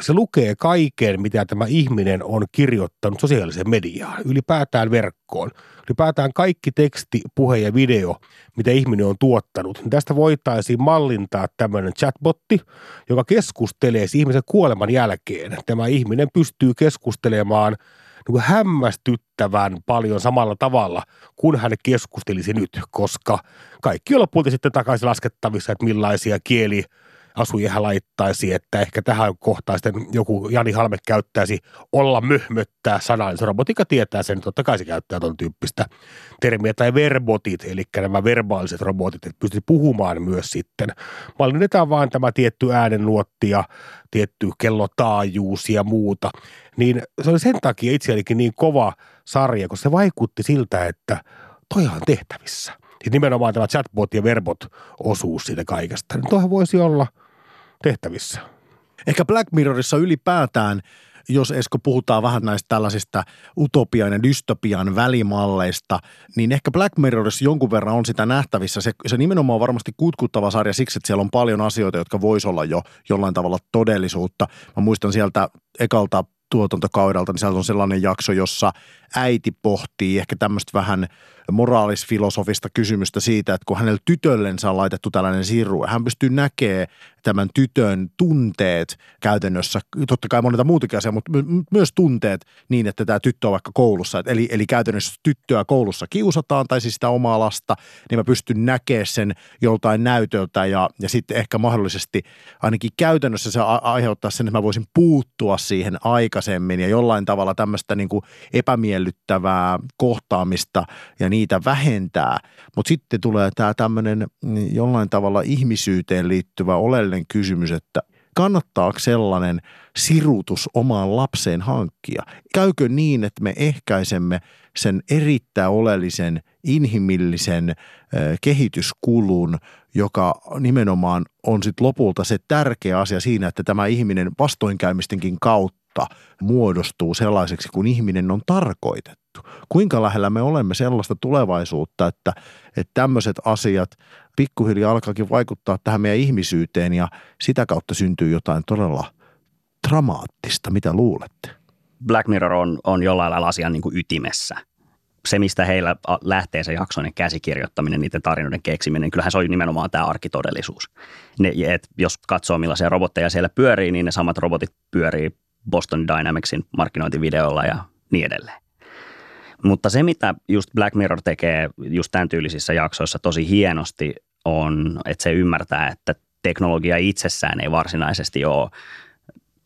se lukee kaiken, mitä tämä ihminen on kirjoittanut sosiaaliseen mediaan, ylipäätään verkkoon, ylipäätään kaikki teksti, puhe ja video, mitä ihminen on tuottanut. Tästä voitaisiin mallintaa tämmöinen chatbotti, joka keskustelee ihmisen kuoleman jälkeen. Tämä ihminen pystyy keskustelemaan hämmästyttävän paljon samalla tavalla, kun hän keskustelisi nyt, koska kaikki on lopulta sitten takaisin laskettavissa, että millaisia kieliasuja hän laittaisi, että ehkä tähän kohtaan sitten joku Jani Halme käyttäisi olla möhmöttää sanaa, niin se robotiikka tietää sen, totta kai se käyttää tuon tyyppistä termiä, tai verbotit, eli nämä verbaaliset robotit, että pystyisi puhumaan myös sitten. Mallinnetaan vaan tämä tietty äänenluotti ja tietty kellotaajuus ja muuta, niin se oli sen takia itseänikin niin kova sarja, koska se vaikutti siltä, että toihan on tehtävissä. Siis nimenomaan tämä chatbot ja verbot-osuus siitä kaikesta, niin toihan voisi olla tehtävissä. Ehkä Black Mirrorissa ylipäätään, jos Esko puhutaan vähän näistä tällaisista utopian ja dystopian välimalleista, niin ehkä Black Mirrorissa jonkun verran on sitä nähtävissä. Se nimenomaan on varmasti kutkuttava sarja siksi, että siellä on paljon asioita, jotka voisi olla jo jollain tavalla todellisuutta. Mä muistan sieltä ekalta tuotantokaudelta, niin sieltä on sellainen jakso, jossa äiti pohtii ehkä tämmöistä vähän moraalisfilosofista kysymystä siitä, että kun hänellä tytöllensä on laitettu tällainen siru, hän pystyy näkemään tämän tytön tunteet käytännössä, totta kai monita muutakin asiaa, mutta myös tunteet niin, että tämä tyttö on vaikka koulussa, eli käytännössä tyttöä koulussa kiusataan tai siis sitä omaa lasta, niin mä pystyn näkemään sen joltain näytöltä ja sitten ehkä mahdollisesti ainakin käytännössä se aiheuttaa sen, että mä voisin puuttua siihen aikaisemmin ja jollain tavalla tämmöistä niin kuin epämiellyttävää kohtaamista ja niitä vähentää, mutta sitten tulee tämä tämmöinen jollain tavalla ihmisyyteen liittyvä oleellinen kysymys, että kannattaako sellainen sirutus omaan lapseen hankkia? Käykö niin, että me ehkäisemme sen erittäin oleellisen inhimillisen kehityskulun, joka nimenomaan on sitten lopulta se tärkeä asia siinä, että tämä ihminen vastoinkäymistenkin kautta muodostuu sellaiseksi, kun ihminen on tarkoitettu. Kuinka lähellä me olemme sellaista tulevaisuutta, että tämmöiset asiat pikkuhiljaa alkaakin vaikuttaa tähän meidän ihmisyyteen ja sitä kautta syntyy jotain todella dramaattista, mitä luulette? Black Mirror on jollain lailla asian niin kuin ytimessä. Se, mistä heillä lähtee se jaksoinen käsikirjoittaminen, niiden tarinoiden keksiminen, kyllähän se on nimenomaan tämä arkitodellisuus. Jos katsoo millaisia robotteja siellä pyörii, niin ne samat robotit pyörii Boston Dynamicsin markkinointivideolla ja niin edelleen. Mutta se, mitä just Black Mirror tekee just tämän tyylisissä jaksoissa tosi hienosti on, että se ymmärtää, että teknologia itsessään ei varsinaisesti ole,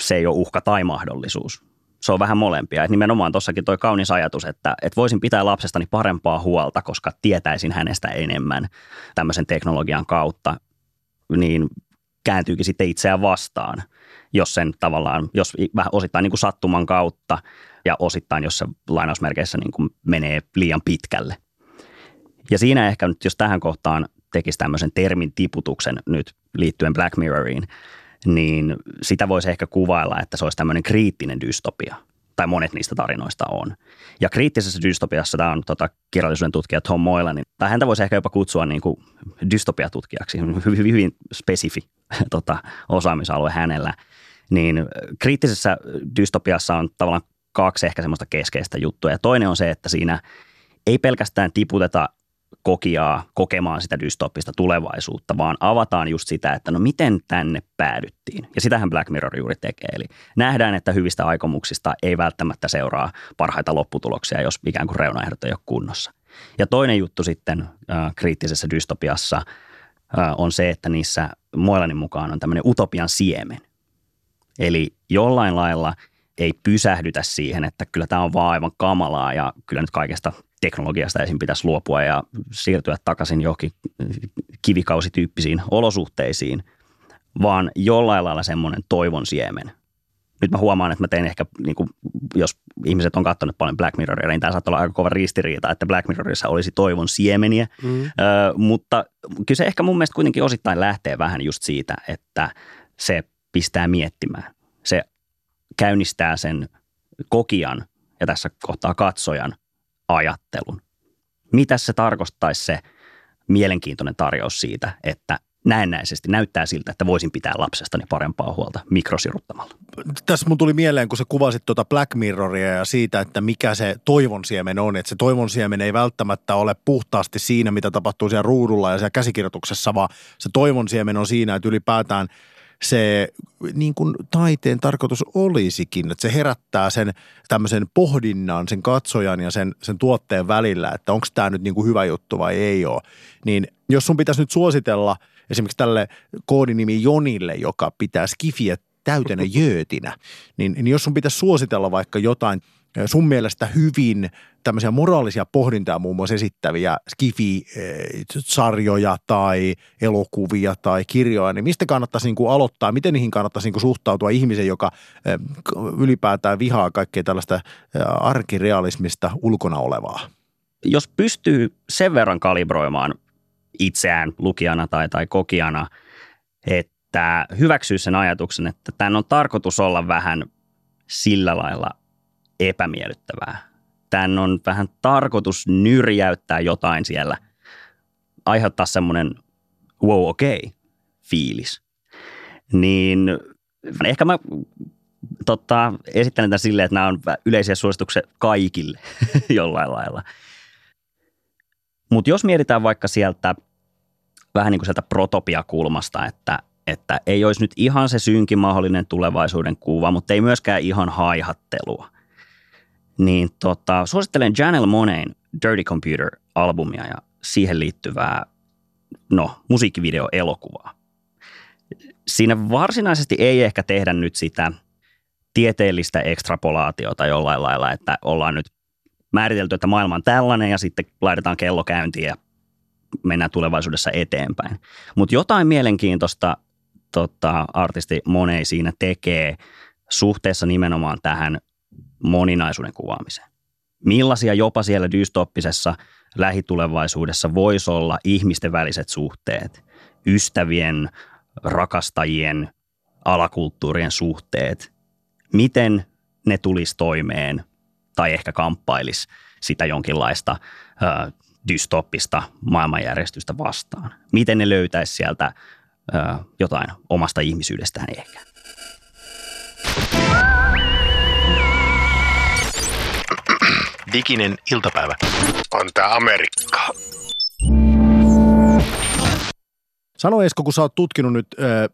se ei ole uhka tai mahdollisuus. Se on vähän molempia. Et nimenomaan tuossakin toi kaunis ajatus, että voisin pitää lapsestani parempaa huolta, koska tietäisin hänestä enemmän tämmöisen teknologian kautta, niin kääntyykin sitten itseään vastaan, jos sen tavallaan, jos vähän osittain niin kuin sattuman kautta ja osittain, jos se lainausmerkeissä niin kuin menee liian pitkälle. Ja siinä ehkä nyt, jos tähän kohtaan tekisi tämmöisen termin tiputuksen nyt liittyen Black Mirroriin, niin sitä voisi ehkä kuvailla, että se olisi tämmöinen kriittinen dystopia, tai monet niistä tarinoista on. Ja kriittisessä dystopiassa, tämä on kirjallisuuden tutkija Tom Moylanin, tai häntä voisi ehkä jopa kutsua niin kuin dystopiatutkijaksi, hyvin spesifi osaamisalue hänellä, niin kriittisessä dystopiassa on tavallaan kaksi ehkä semmoista keskeistä juttua. Ja toinen on se, että siinä ei pelkästään tiputeta kokijaa kokemaan sitä dystopista tulevaisuutta, vaan avataan just sitä, että no miten tänne päädyttiin. Ja sitähän Black Mirror juuri tekee. Eli nähdään, että hyvistä aikomuksista ei välttämättä seuraa parhaita lopputuloksia, jos ikään kuin reunaehdot ei ole kunnossa. Ja toinen juttu sitten kriittisessä dystopiassa on se, että niissä Moilanin mukaan on tämmöinen utopian siemen. Eli jollain lailla ei pysähdytä siihen, että kyllä tämä on vaan aivan kamalaa ja kyllä nyt kaikesta teknologiasta ensin pitäisi luopua ja siirtyä takaisin johonkin kivikausityyppisiin olosuhteisiin, vaan jollain lailla semmoinen toivon siemen. Nyt mä huomaan, että mä tein ehkä, niin kuin, jos ihmiset on katsonut paljon Black Mirroria, niin tämä saattaa olla aika kova ristiriita, että Black Mirrorissa olisi toivon siemeniä, mutta kyllä se ehkä mun mielestä kuitenkin osittain lähtee vähän just siitä, että se pistää miettimään. Se käynnistää sen kokijan ja tässä kohtaa katsojan ajattelun. Mitä se tarkoittaisi se mielenkiintoinen tarjous siitä, että näennäisesti näyttää siltä, että voisin pitää lapsestani parempaa huolta mikrosiruttamalla. Tässä mun tuli mieleen, kun sä kuvasit tuota Black Mirroria ja siitä, että mikä se toivonsiemen on. Että se toivonsiemen ei välttämättä ole puhtaasti siinä, mitä tapahtuu siellä ruudulla ja siellä käsikirjoituksessa, vaan se toivonsiemen on siinä, että ylipäätään se niin kuin taiteen tarkoitus olisikin, että se herättää sen tämmöisen pohdinnan, sen katsojan ja sen tuotteen välillä, että onko tämä nyt niin kuin hyvä juttu vai ei ole. Niin jos sun pitäisi nyt suositella esimerkiksi tälle koodinimi Jonille, joka pitää skifiä täytenä jöötinä, niin jos sun pitäisi suositella vaikka jotain sun mielestä hyvin tämmöisiä moraalisia pohdintaa muun muassa esittäviä skifisarjoja tai elokuvia tai kirjoja, niin mistä kannattaisi niin kuin aloittaa, miten niihin kannattaisi niin kuin suhtautua ihmisen, joka ylipäätään vihaa kaikkea tällaista arkirealismista ulkona olevaa? Jos pystyy sen verran kalibroimaan itseään lukijana tai kokijana, että hyväksyy sen ajatuksen, että tämän on tarkoitus olla vähän sillä lailla epämiellyttävää. Tämän on vähän tarkoitus nyrjäyttää jotain siellä, aiheuttaa semmoinen wow, okei, fiilis. Niin ehkä mä esittelen tämän silleen, että nämä on yleisiä suosituksia kaikille jollain lailla. Mutta jos mietitään vaikka sieltä vähän niin kuin sieltä protopiakulmasta, että ei olisi nyt ihan se synkin mahdollinen tulevaisuuden kuva, mutta ei myöskään ihan haihattelua. Niin suosittelen Janelle Monaen Dirty Computer-albumia ja siihen liittyvää musiikkivideoelokuvaa. Siinä varsinaisesti ei ehkä tehdä nyt sitä tieteellistä ekstrapolaatiota jollain lailla, että ollaan nyt määritelty, että maailma on tällainen ja sitten laitetaan kello käyntiin ja mennään tulevaisuudessa eteenpäin. Mutta jotain mielenkiintoista artisti Monet siinä tekee suhteessa nimenomaan tähän moninaisuuden kuvaamiseen. Millaisia jopa siellä dystoppisessa lähitulevaisuudessa voisi olla ihmisten väliset suhteet, ystävien, rakastajien, alakulttuurien suhteet, miten ne tulisi toimeen tai ehkä kamppailisi sitä jonkinlaista dystoppista maailmanjärjestystä vastaan. Miten ne löytäisi sieltä jotain omasta ihmisyydestään ehkä. Diginen iltapäivä. On tää Amerikkaa. Sano Esko, kun sä oot tutkinut nyt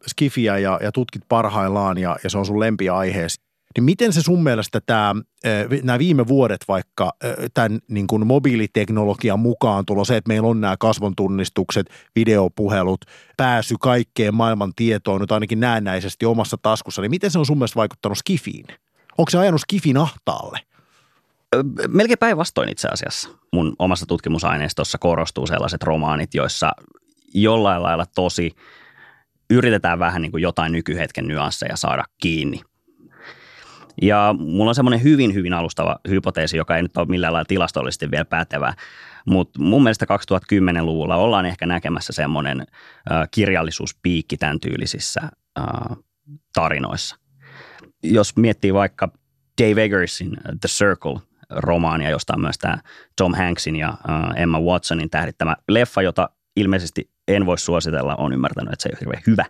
skifiä ja tutkit parhaillaan ja se on sun lempiaiheesi, niin miten se sun mielestä nämä viime vuodet vaikka tämän niin kuin mobiiliteknologian mukaan tulo, se, että meillä on nämä kasvontunnistukset, videopuhelut, pääsy kaikkeen maailman tietoon nyt ainakin näennäisesti omassa taskussa, niin miten se on sun mielestä vaikuttanut skifiin? Onko se ajanut skifin ahtaalle? Melkein päinvastoin itse asiassa. Mun omassa tutkimusaineistossa korostuu sellaiset romaanit, joissa jollain lailla tosi yritetään vähän niin kuin jotain nykyhetken nyansseja saada kiinni. Ja mulla on semmoinen hyvin, hyvin alustava hypoteesi, joka ei nyt ole millään lailla tilastollisesti vielä pätevä, mutta mun mielestä 2010-luvulla ollaan ehkä näkemässä semmoinen kirjallisuuspiikki tämän tyylisissä tarinoissa. Jos miettii vaikka Dave Eggersin The Circle-romaania, josta on myös tämä Tom Hanksin ja Emma Watsonin tähdittämä leffa, jota ilmeisesti en voi suositella, olen ymmärtänyt, että se ei ole hirveän hyvä.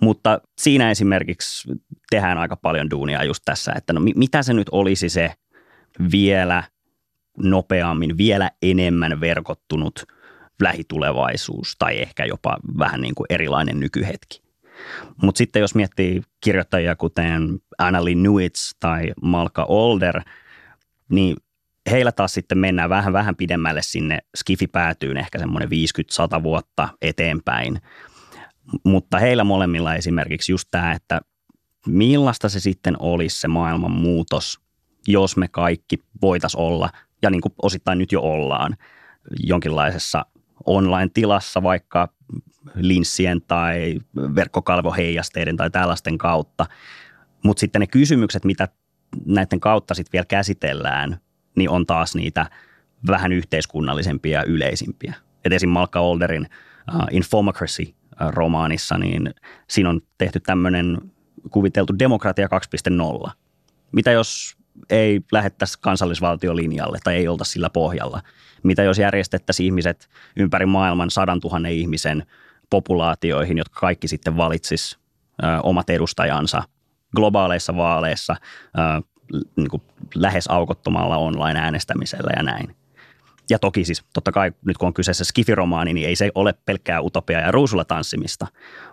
Mutta siinä esimerkiksi tehdään aika paljon duunia just tässä, että mitä se nyt olisi se vielä nopeammin, vielä enemmän verkottunut lähitulevaisuus tai ehkä jopa vähän niin kuin erilainen nykyhetki. Mutta sitten jos miettii kirjoittajia kuten Anna-Lee Newitz tai Malka Older, niin heillä taas sitten mennään vähän pidemmälle sinne skifi päätyyn ehkä semmoinen 50-100 vuotta eteenpäin. Mutta heillä molemmilla esimerkiksi just tämä, että millaista se sitten olisi se maailman muutos, jos me kaikki voitaisiin olla, ja niin kuin osittain nyt jo ollaan, jonkinlaisessa online-tilassa vaikka linssien tai verkkokalvoheijasteiden tai tällaisten kautta. Mutta sitten ne kysymykset, mitä näiden kautta sitten vielä käsitellään, niin on taas niitä vähän yhteiskunnallisempia ja yleisimpiä. Et esim. Malka Olderin Infomocracy romaanissa, niin siinä on tehty tämmöinen kuviteltu demokratia 2.0. Mitä jos ei lähettäisi kansallisvaltiolinjalle tai ei olta sillä pohjalla. Mitä jos järjestettäisiin ihmiset ympäri maailman 100 000 ihmisen populaatioihin, jotka kaikki sitten valitsisi omat edustajansa globaaleissa vaaleissa niin kuin lähes aukottomalla online-äänestämisellä ja näin. Ja toki siis totta kai nyt kun on kyseessä skifiromaani, niin ei se ole pelkkää utopiaa ja ruusulla tanssimista,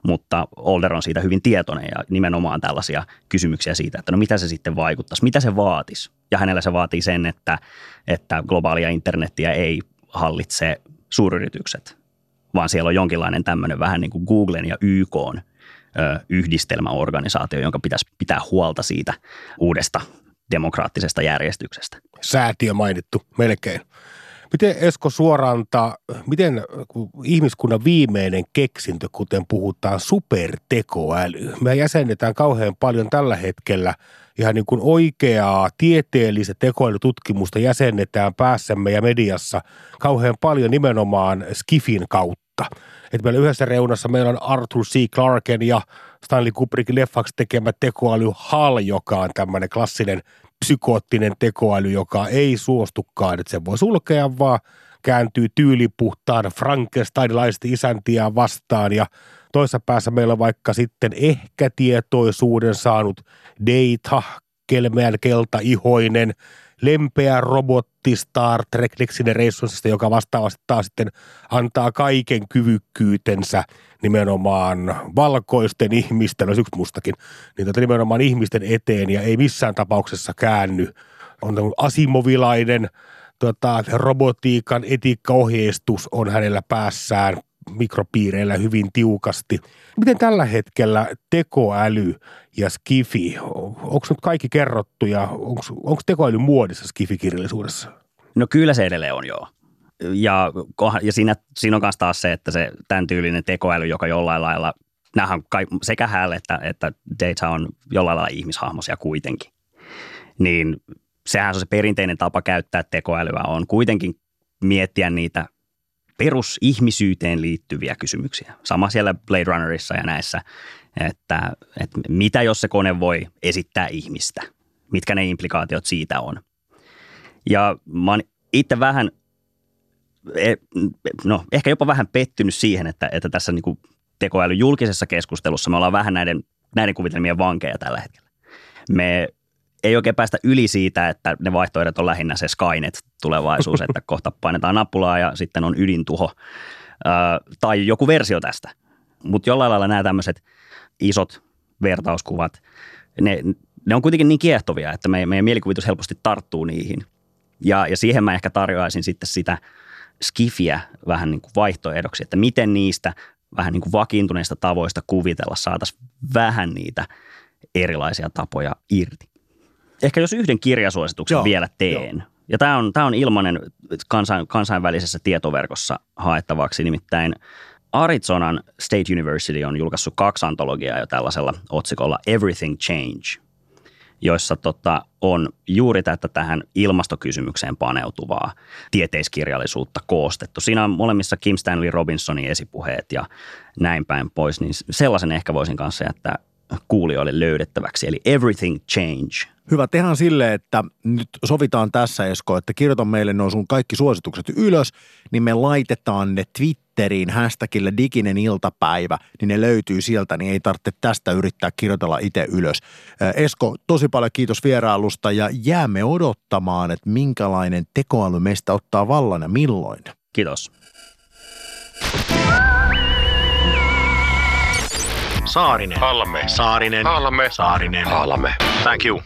mutta Older on siitä hyvin tietoinen ja nimenomaan tällaisia kysymyksiä siitä, että no mitä se sitten vaikuttaisi, mitä se vaatisi. Ja hänellä se vaatii sen, että globaalia internettiä ei hallitse suuryritykset, vaan siellä on jonkinlainen tämmöinen vähän niin kuin Googlen ja YK:n yhdistelmäorganisaatio, jonka pitäisi pitää huolta siitä uudesta demokraattisesta järjestyksestä. Säätiö mainittu melkein. Miten Esko Suoranta, miten ihmiskunnan viimeinen keksintö, kuten puhutaan supertekoäly, me jäsennetään kauhean paljon tällä hetkellä ihan niin kuin oikeaa tieteellistä tekoälytutkimusta jäsennetään päässämme ja mediassa kauhean paljon nimenomaan skifin kautta. Että meillä yhdessä reunassa meillä on Arthur C. Clarken ja Stanley Kubrickin leffaksi tekemä tekoäly HAL, joka on tämmöinen klassinen psykoottinen tekoäly, joka ei suostukaan, että se voi sulkea, vaan kääntyy tyylipuhtaan Frankensteinilaista isäntiään vastaan. Ja toisessa päässä meillä on vaikka sitten ehkä tietoisuuden saanut Data, kelmeän keltaihoinen, lempeä robotti Star Trek Resurssista, joka vastaavasti taas sitten antaa kaiken kyvykkyytensä nimenomaan valkoisten ihmisten, olisi yksi mustakin, niin tätä nimenomaan ihmisten eteen ja ei missään tapauksessa käänny. On tämmöinen asimovilainen robotiikan etiikkaohjeistus on hänellä päässään mikropiireillä hyvin tiukasti. Miten tällä hetkellä tekoäly ja skifi, onko nyt kaikki kerrottu ja onko tekoäly muodissa skifikirjallisuudessa? No kyllä se edelleen on joo. Ja siinä on myös taas se, että se tämän tyylinen tekoäly, joka jollain lailla, näähän sekä HAL että Data on jollain lailla ihmishahmoisia kuitenkin, niin sehän on se perinteinen tapa käyttää tekoälyä, on kuitenkin miettiä niitä perusihmisyyteen liittyviä kysymyksiä. Sama siellä Blade Runnerissa ja näissä, että mitä jos se kone voi esittää ihmistä? Mitkä ne implikaatiot siitä on? Ja mä oon itse vähän, no ehkä jopa vähän pettynyt siihen, että tässä niin kuin tekoäly julkisessa keskustelussa me ollaan vähän näiden kuvitelmien vankeja tällä hetkellä. Me ei oikein päästä yli siitä, että ne vaihtoehdot on lähinnä se Skynet-tulevaisuus, että kohta painetaan nappulaa ja sitten on ydintuho tai joku versio tästä. Mutta jollain lailla nämä tämmöiset isot vertauskuvat, ne on kuitenkin niin kiehtovia, että meidän mielikuvitus helposti tarttuu niihin. Ja siihen mä ehkä tarjoaisin sitten sitä skifiä vähän niin kuin vaihtoehdoksi, että miten niistä vähän niin kuin vakiintuneista tavoista kuvitella saataisiin vähän niitä erilaisia tapoja irti. Ehkä jos yhden kirjasuosituksen vielä teen. Joo. Ja tämä on ilmainen kansainvälisessä tietoverkossa haettavaksi, nimittäin Arizonan State University on julkaissut 2 antologiaa jo tällaisella otsikolla Everything Change, joissa on juuri tähän ilmastokysymykseen paneutuvaa tieteiskirjallisuutta koostettu. Siinä on molemmissa Kim Stanley Robinsonin esipuheet ja näin päin pois, niin sellaisen ehkä voisin kanssa jättää kuulijoille löydettäväksi, eli Everything Change. Hyvä, tehdään silleen, että nyt sovitaan tässä, Esko, että kirjoita meille nuo sun kaikki suositukset ylös, niin me laitetaan ne Twitteriin hashtagillä diginen iltapäivä, niin ne löytyy sieltä, niin ei tarvitse tästä yrittää kirjoitella itse ylös. Esko, tosi paljon kiitos vierailusta ja jäämme odottamaan, että minkälainen tekoäly meistä ottaa vallan ja milloin. Kiitos. Saarinen. Halme. Saarinen. Halme. Saarinen. Halme. Thank you.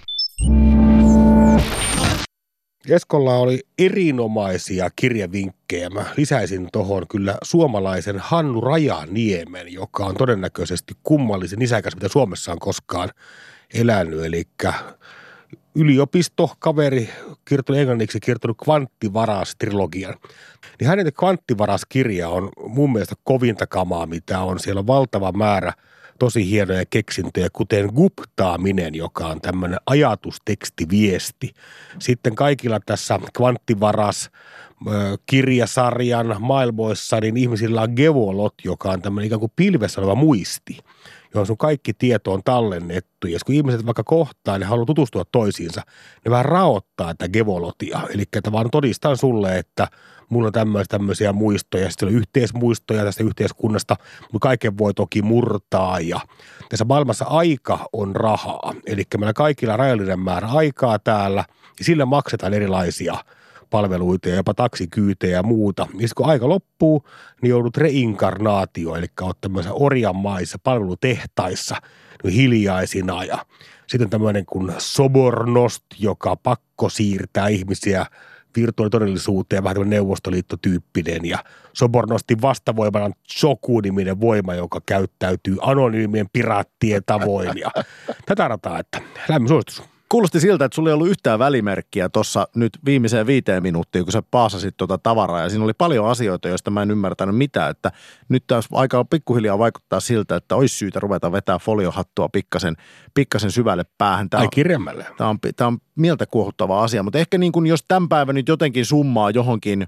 Eskolla oli erinomaisia kirjavinkkejä. Mä lisäisin tohon kyllä suomalaisen Hannu Rajaniemen, joka on todennäköisesti kummallisen isäkäs, mitä Suomessa on koskaan elänyt. Eli yliopistokaveri, kirjoittanut englanniksi, kirjoittanut Kvanttivaras-trilogian. Niin hänen Kvanttivaras-kirja on mun mielestä kovinta kamaa, mitä on. Siellä on valtava määrä tosi hienoja keksintöjä, kuten guptaaminen, joka on tämmöinen ajatustekstiviesti. Sitten kaikilla tässä Kvanttivaras kirjasarjan maailmoissa, niin ihmisillä on Gevolot, joka on tämmöinen ikään kuin pilvessä oleva muisti, johon sun kaikki tieto on tallennettu. Ja kun ihmiset vaikka kohtaa, ne haluaa tutustua toisiinsa, ne vähän raottaa tätä Gevolotia. Eli että vaan todistan sulle, että mulla on tämmöisiä muistoja, sitten on yhteismuistoja tästä yhteiskunnasta, mutta kaiken voi toki murtaa. Ja tässä maailmassa aika on rahaa. Eli meillä kaikilla on rajallinen määrä aikaa täällä, ja sillä maksetaan erilaisia palveluita ja jopa taksikyytejä ja muuta. Ja kun aika loppuu, niin joudut reinkarnaatioon, eli olet tämmöisessä orjanmaissa, palvelutehtaissa, hiljaisina. Ja sitten tämmöinen kuin sobornost, joka pakko siirtää ihmisiä virtuaalitodellisuuteen, vähän tämmöinen neuvostoliittotyyppinen. Ja sobornostin vastavoimana on Choku-niminen voima, joka käyttäytyy anonyymien piraattien tavoin. Ja tätä rataa, että lämmin suositus. Kuulosti siltä, että sulla ei ollut yhtään välimerkkiä tuossa nyt viimeiseen 5 minuuttiin, kun sä paasasit tuota tavaraa. Ja siinä oli paljon asioita, joista mä en ymmärtänyt mitään. Että nyt taas aika pikkuhiljaa vaikuttaa siltä, että olisi syytä ruveta vetää foliohattua pikkasen syvälle päähän. Ai kirjemmälle. Tämä on mieltä kuohuttava asia, mutta ehkä niin kuin jos tämän päivän nyt jotenkin summaa johonkin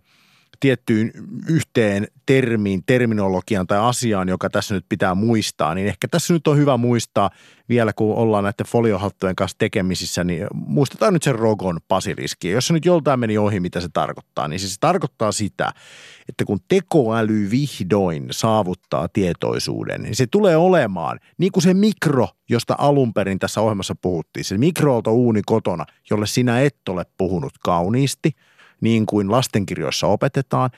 tiettyyn yhteen termiin, terminologian tai asiaan, joka tässä nyt pitää muistaa, niin ehkä tässä nyt on hyvä muistaa vielä, kun ollaan näiden foliohattujen kanssa tekemisissä, niin muistetaan nyt sen Rokon basiliski. Jos se nyt joltain meni ohi, mitä se tarkoittaa, niin siis se tarkoittaa sitä, että kun tekoäly vihdoin saavuttaa tietoisuuden, niin se tulee olemaan niin kuin se mikro, josta alun perin tässä ohjelmassa puhuttiin, se mikroaaltouuni kotona, jolle sinä et ole puhunut kauniisti, niin kuin lastenkirjoissa opetetaan,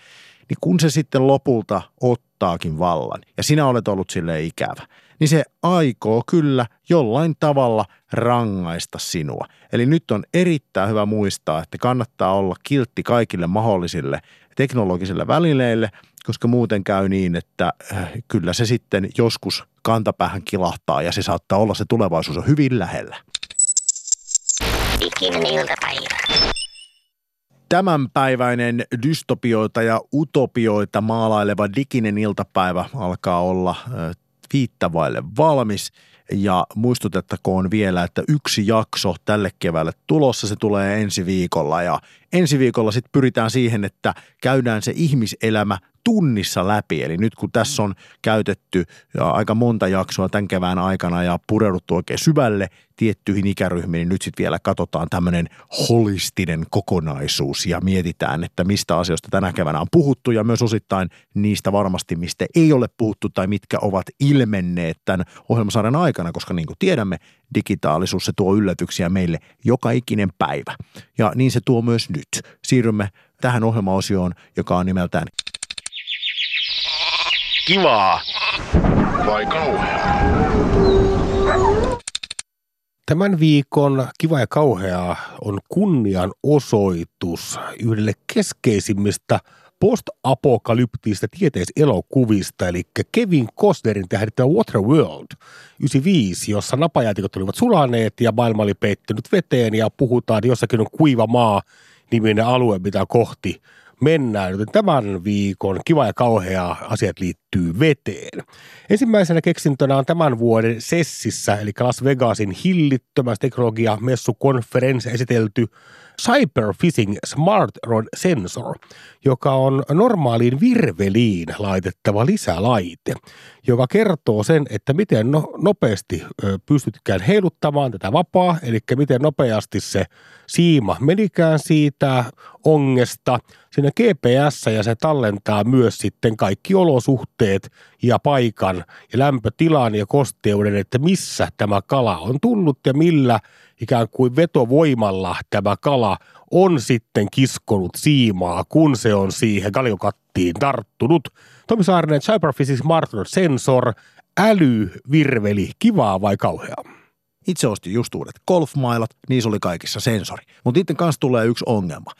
niin kun se sitten lopulta ottaakin vallan ja sinä olet ollut silleen ikävä, niin se aikoo kyllä jollain tavalla rangaista sinua. Eli nyt on erittäin hyvä muistaa, että kannattaa olla kiltti kaikille mahdollisille teknologisille välineille, koska muuten käy niin, että kyllä se sitten joskus kantapäähän kilahtaa ja se saattaa olla se tulevaisuus on hyvin lähellä. Ikinen iltapäivä. Tämänpäiväinen dystopioita ja utopioita maalaileva diginen iltapäivä alkaa olla viittavaille valmis. Ja muistutettakoon vielä, että 1 jakso tälle keväälle tulossa, se tulee ensi viikolla. Ja ensi viikolla sitten pyritään siihen, että käydään se ihmiselämä tunnissa läpi. Eli nyt kun tässä on käytetty aika monta jaksoa tämän kevään aikana ja pureuduttu oikein syvälle tiettyihin ikäryhmiin, niin nyt sitten vielä katsotaan tämmöinen holistinen kokonaisuus ja mietitään, että mistä asioista tänä keväänä on puhuttu ja myös osittain niistä varmasti, mistä ei ole puhuttu tai mitkä ovat ilmenneet tämän ohjelmasarjan aikana, koska niin kuin tiedämme, digitaalisuus se tuo yllätyksiä meille joka ikinen päivä ja niin se tuo myös nyt. Siirrymme tähän ohjelmaosioon, joka on nimeltään kivaa vai kauheaa? Tämän viikon Kiva ja kauheaa on kunnianosoitus yhdelle keskeisimmistä post-apokalyptisista tieteiselokuvista, eli Kevin Costnerin tähdittävä Waterworld 95, jossa napajäätiköt olivat sulaneet ja maailma oli peittynyt veteen ja puhutaan, että jossakin on kuiva maa -niminen alue, mitä kohti mennään, joten tämän viikon Kiva ja kauheaa asiat liittyy veteen. Ensimmäisenä keksintönä on tämän vuoden Sessissä, eli Las Vegasin hillittömässä teknologiamessukonferenssissa esitelty Cyberfishing Smart Rod Sensor, joka on normaaliin virveliin laitettava lisälaite, joka kertoo sen, että miten nopeasti pystytkään heiluttamaan tätä vapaa, eli miten nopeasti se siima menikään siitä ongesta. Siinä GPS ja se tallentaa myös sitten kaikki olosuhteet ja paikan ja lämpötilan ja kosteuden, että missä tämä kala on tullut ja millä ikään kuin vetovoimalla tämä kala on sitten kiskonut siimaa, kun se on siihen kaljokattiin tarttunut. Tomi Saarinen, Cyberphysics Smart Rod Sensor, älyvirveli, kivaa vai kauheaa? Itse ostin just uudet golfmailat, niissä oli kaikissa sensori. Mutta niiden kanssa tulee yksi ongelma.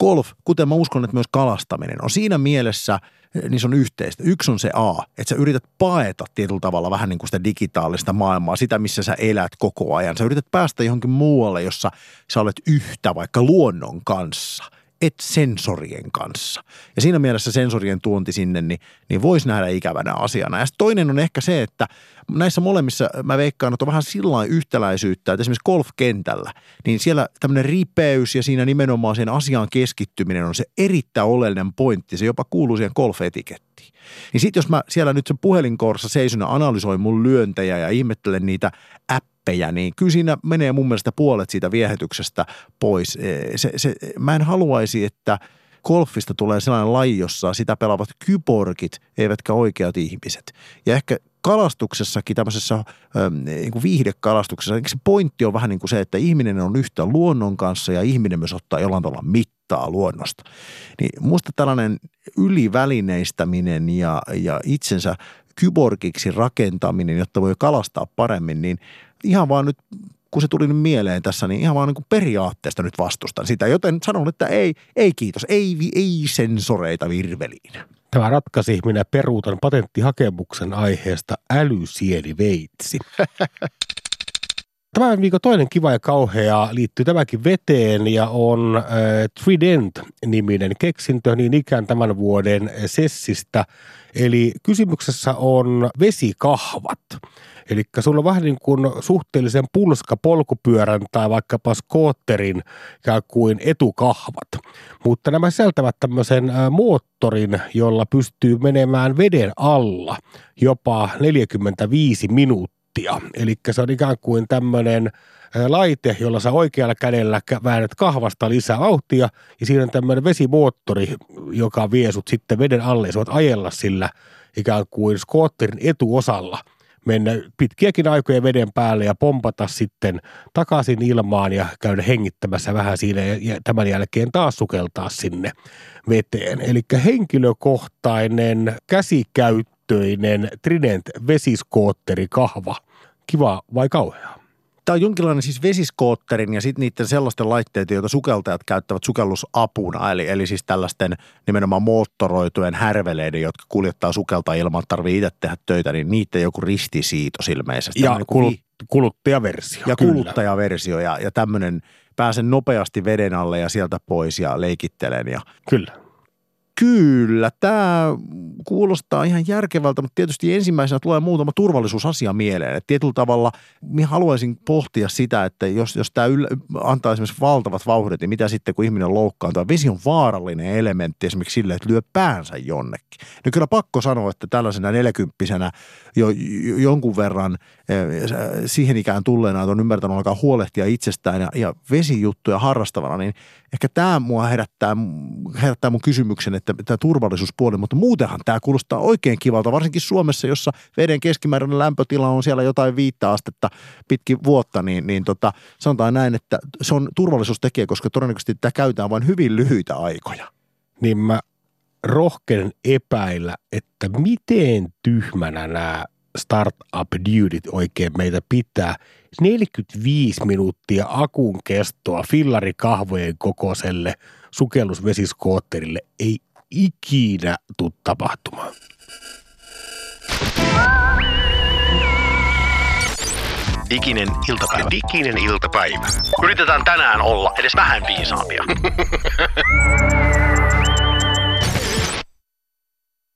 Golf, kuten mä uskon, että myös kalastaminen on siinä mielessä, niin se on yhteistä. Yksi on se A, että sä yrität paeta tietyllä tavalla vähän niin kuin sitä digitaalista maailmaa, sitä missä sä elät koko ajan. Sä yrität päästä johonkin muualle, jossa sä olet yhtä vaikka luonnon kanssa. et sensorien kanssa. Ja siinä mielessä sensorien tuonti sinne, niin voisi nähdä ikävänä asiana. Ja toinen on ehkä se, että näissä molemmissa mä veikkaan, että on vähän sillain yhtäläisyyttä, että esimerkiksi golfkentällä, niin siellä tämmöinen ripeys ja siinä nimenomaan sen asiaan keskittyminen on se erittäin oleellinen pointti. Se jopa kuuluu siihen golf-etikettiin. Niin sitten jos mä siellä nyt sen puhelinkorsa seison ja analysoin mun lyöntejä ja ihmettelen niitä appejä, niin kyllä siinä menee mun mielestä puolet siitä viehätyksestä pois. Mä en haluaisi, että golfista tulee sellainen laji, jossa sitä pelaavat kyborgit, eivätkä oikeat ihmiset. Ja ehkä kalastuksessakin, tämmöisessä niin viihdekalastuksessa, se pointti on vähän niin kuin se, että ihminen on yhtä luonnon kanssa ja ihminen myös ottaa jollain tavalla mittaa luonnosta. Niin musta tällainen ylivälineistäminen ja itsensä kyborgiksi rakentaminen, jotta voi kalastaa paremmin, niin ihan vaan nyt, kun se tuli nyt mieleen tässä, niin ihan vaan niin kuin periaatteesta nyt vastustan sitä. Joten sanon, että ei kiitos, ei sensoreita virveliin. Tämä ratkaisi, minä peruutan patenttihakemuksen aiheesta älysieliveitsi. Tämän viikon toinen kiva ja kauhea liittyy tämäkin veteen ja on Trident-niminen keksintö niin ikään tämän vuoden sessistä. Eli kysymyksessä on vesikahvat. Eli sulla on vähän niin kuin suhteellisen pulska polkupyörän tai vaikkapa skootterin ikään kuin etukahvat. Mutta nämä sisältävät tämmöisen moottorin, jolla pystyy menemään veden alla jopa 45 minuuttia. Eli se on ikään kuin tämmöinen laite, jolla sä oikealla kädellä väännät kahvasta lisää vauhtia ja siinä on tämmöinen vesimoottori, joka vie sut sitten veden alle ja sä voit ajella sillä ikään kuin skootterin etuosalla. Mennä pitkiäkin aikoja veden päälle ja pompata sitten takaisin ilmaan ja käydä hengittämässä vähän siinä ja tämän jälkeen taas sukeltaa sinne veteen. Eli henkilökohtainen käsikäyttöinen Trident vesiskootterikahva. Kiva vai kauheaa? Tämä on jonkinlainen siis vesiskootterin ja sitten niiden sellaisten laitteiden, joita sukeltajat käyttävät sukellusapuna, eli siis tällaisten nimenomaan moottoroitujen härveleiden, jotka kuljettaa sukeltajia ilman, että tarvii itse tehdä töitä, niin niiden joku ristisiitos ilmeisesti. Ja kuluttajaversio. Ja kyllä. Kuluttajaversio ja tämmöinen pääsen nopeasti veden alle ja sieltä pois ja leikittelen. Ja. Kyllä, tämä kuulostaa ihan järkevältä, mutta tietysti ensimmäisenä tulee muutama turvallisuusasia mieleen. Et tietyllä tavalla minä haluaisin pohtia sitä, että jos tämä antaa esimerkiksi valtavat vauhdit, niin mitä sitten kun ihminen loukkaantuu? Vesi on vaarallinen elementti esimerkiksi sille, että lyö päänsä jonnekin. No kyllä pakko sanoa, että tällaisena 40-vuotiaana jo jonkun verran siihen ikään tulleena, että on ymmärtänyt alkaa huolehtia itsestään ja vesijuttuja harrastavana, niin ehkä tämä mua herättää mun kysymyksen, että tämä turvallisuuspuoli, mutta muutenhan tämä kuulostaa oikein kivalta, varsinkin Suomessa, jossa veden keskimääräinen lämpötila on siellä jotain 5 astetta pitkin vuotta, niin sanotaan näin, että se on turvallisuustekijä, koska todennäköisesti tämä käytetään vain hyvin lyhyitä aikoja. Niin mä rohkenen epäillä, että miten tyhmänä nämä startup-dudet oikein meitä pitää. 45 minuuttia akun kestoa fillarikahvojen kokoiselle sukellusvesiskootterille ei ikinä tule tapahtumaan. Diginen iltapäivä. Diginen iltapäivä. Yritetään tänään olla edes vähän viisaampia.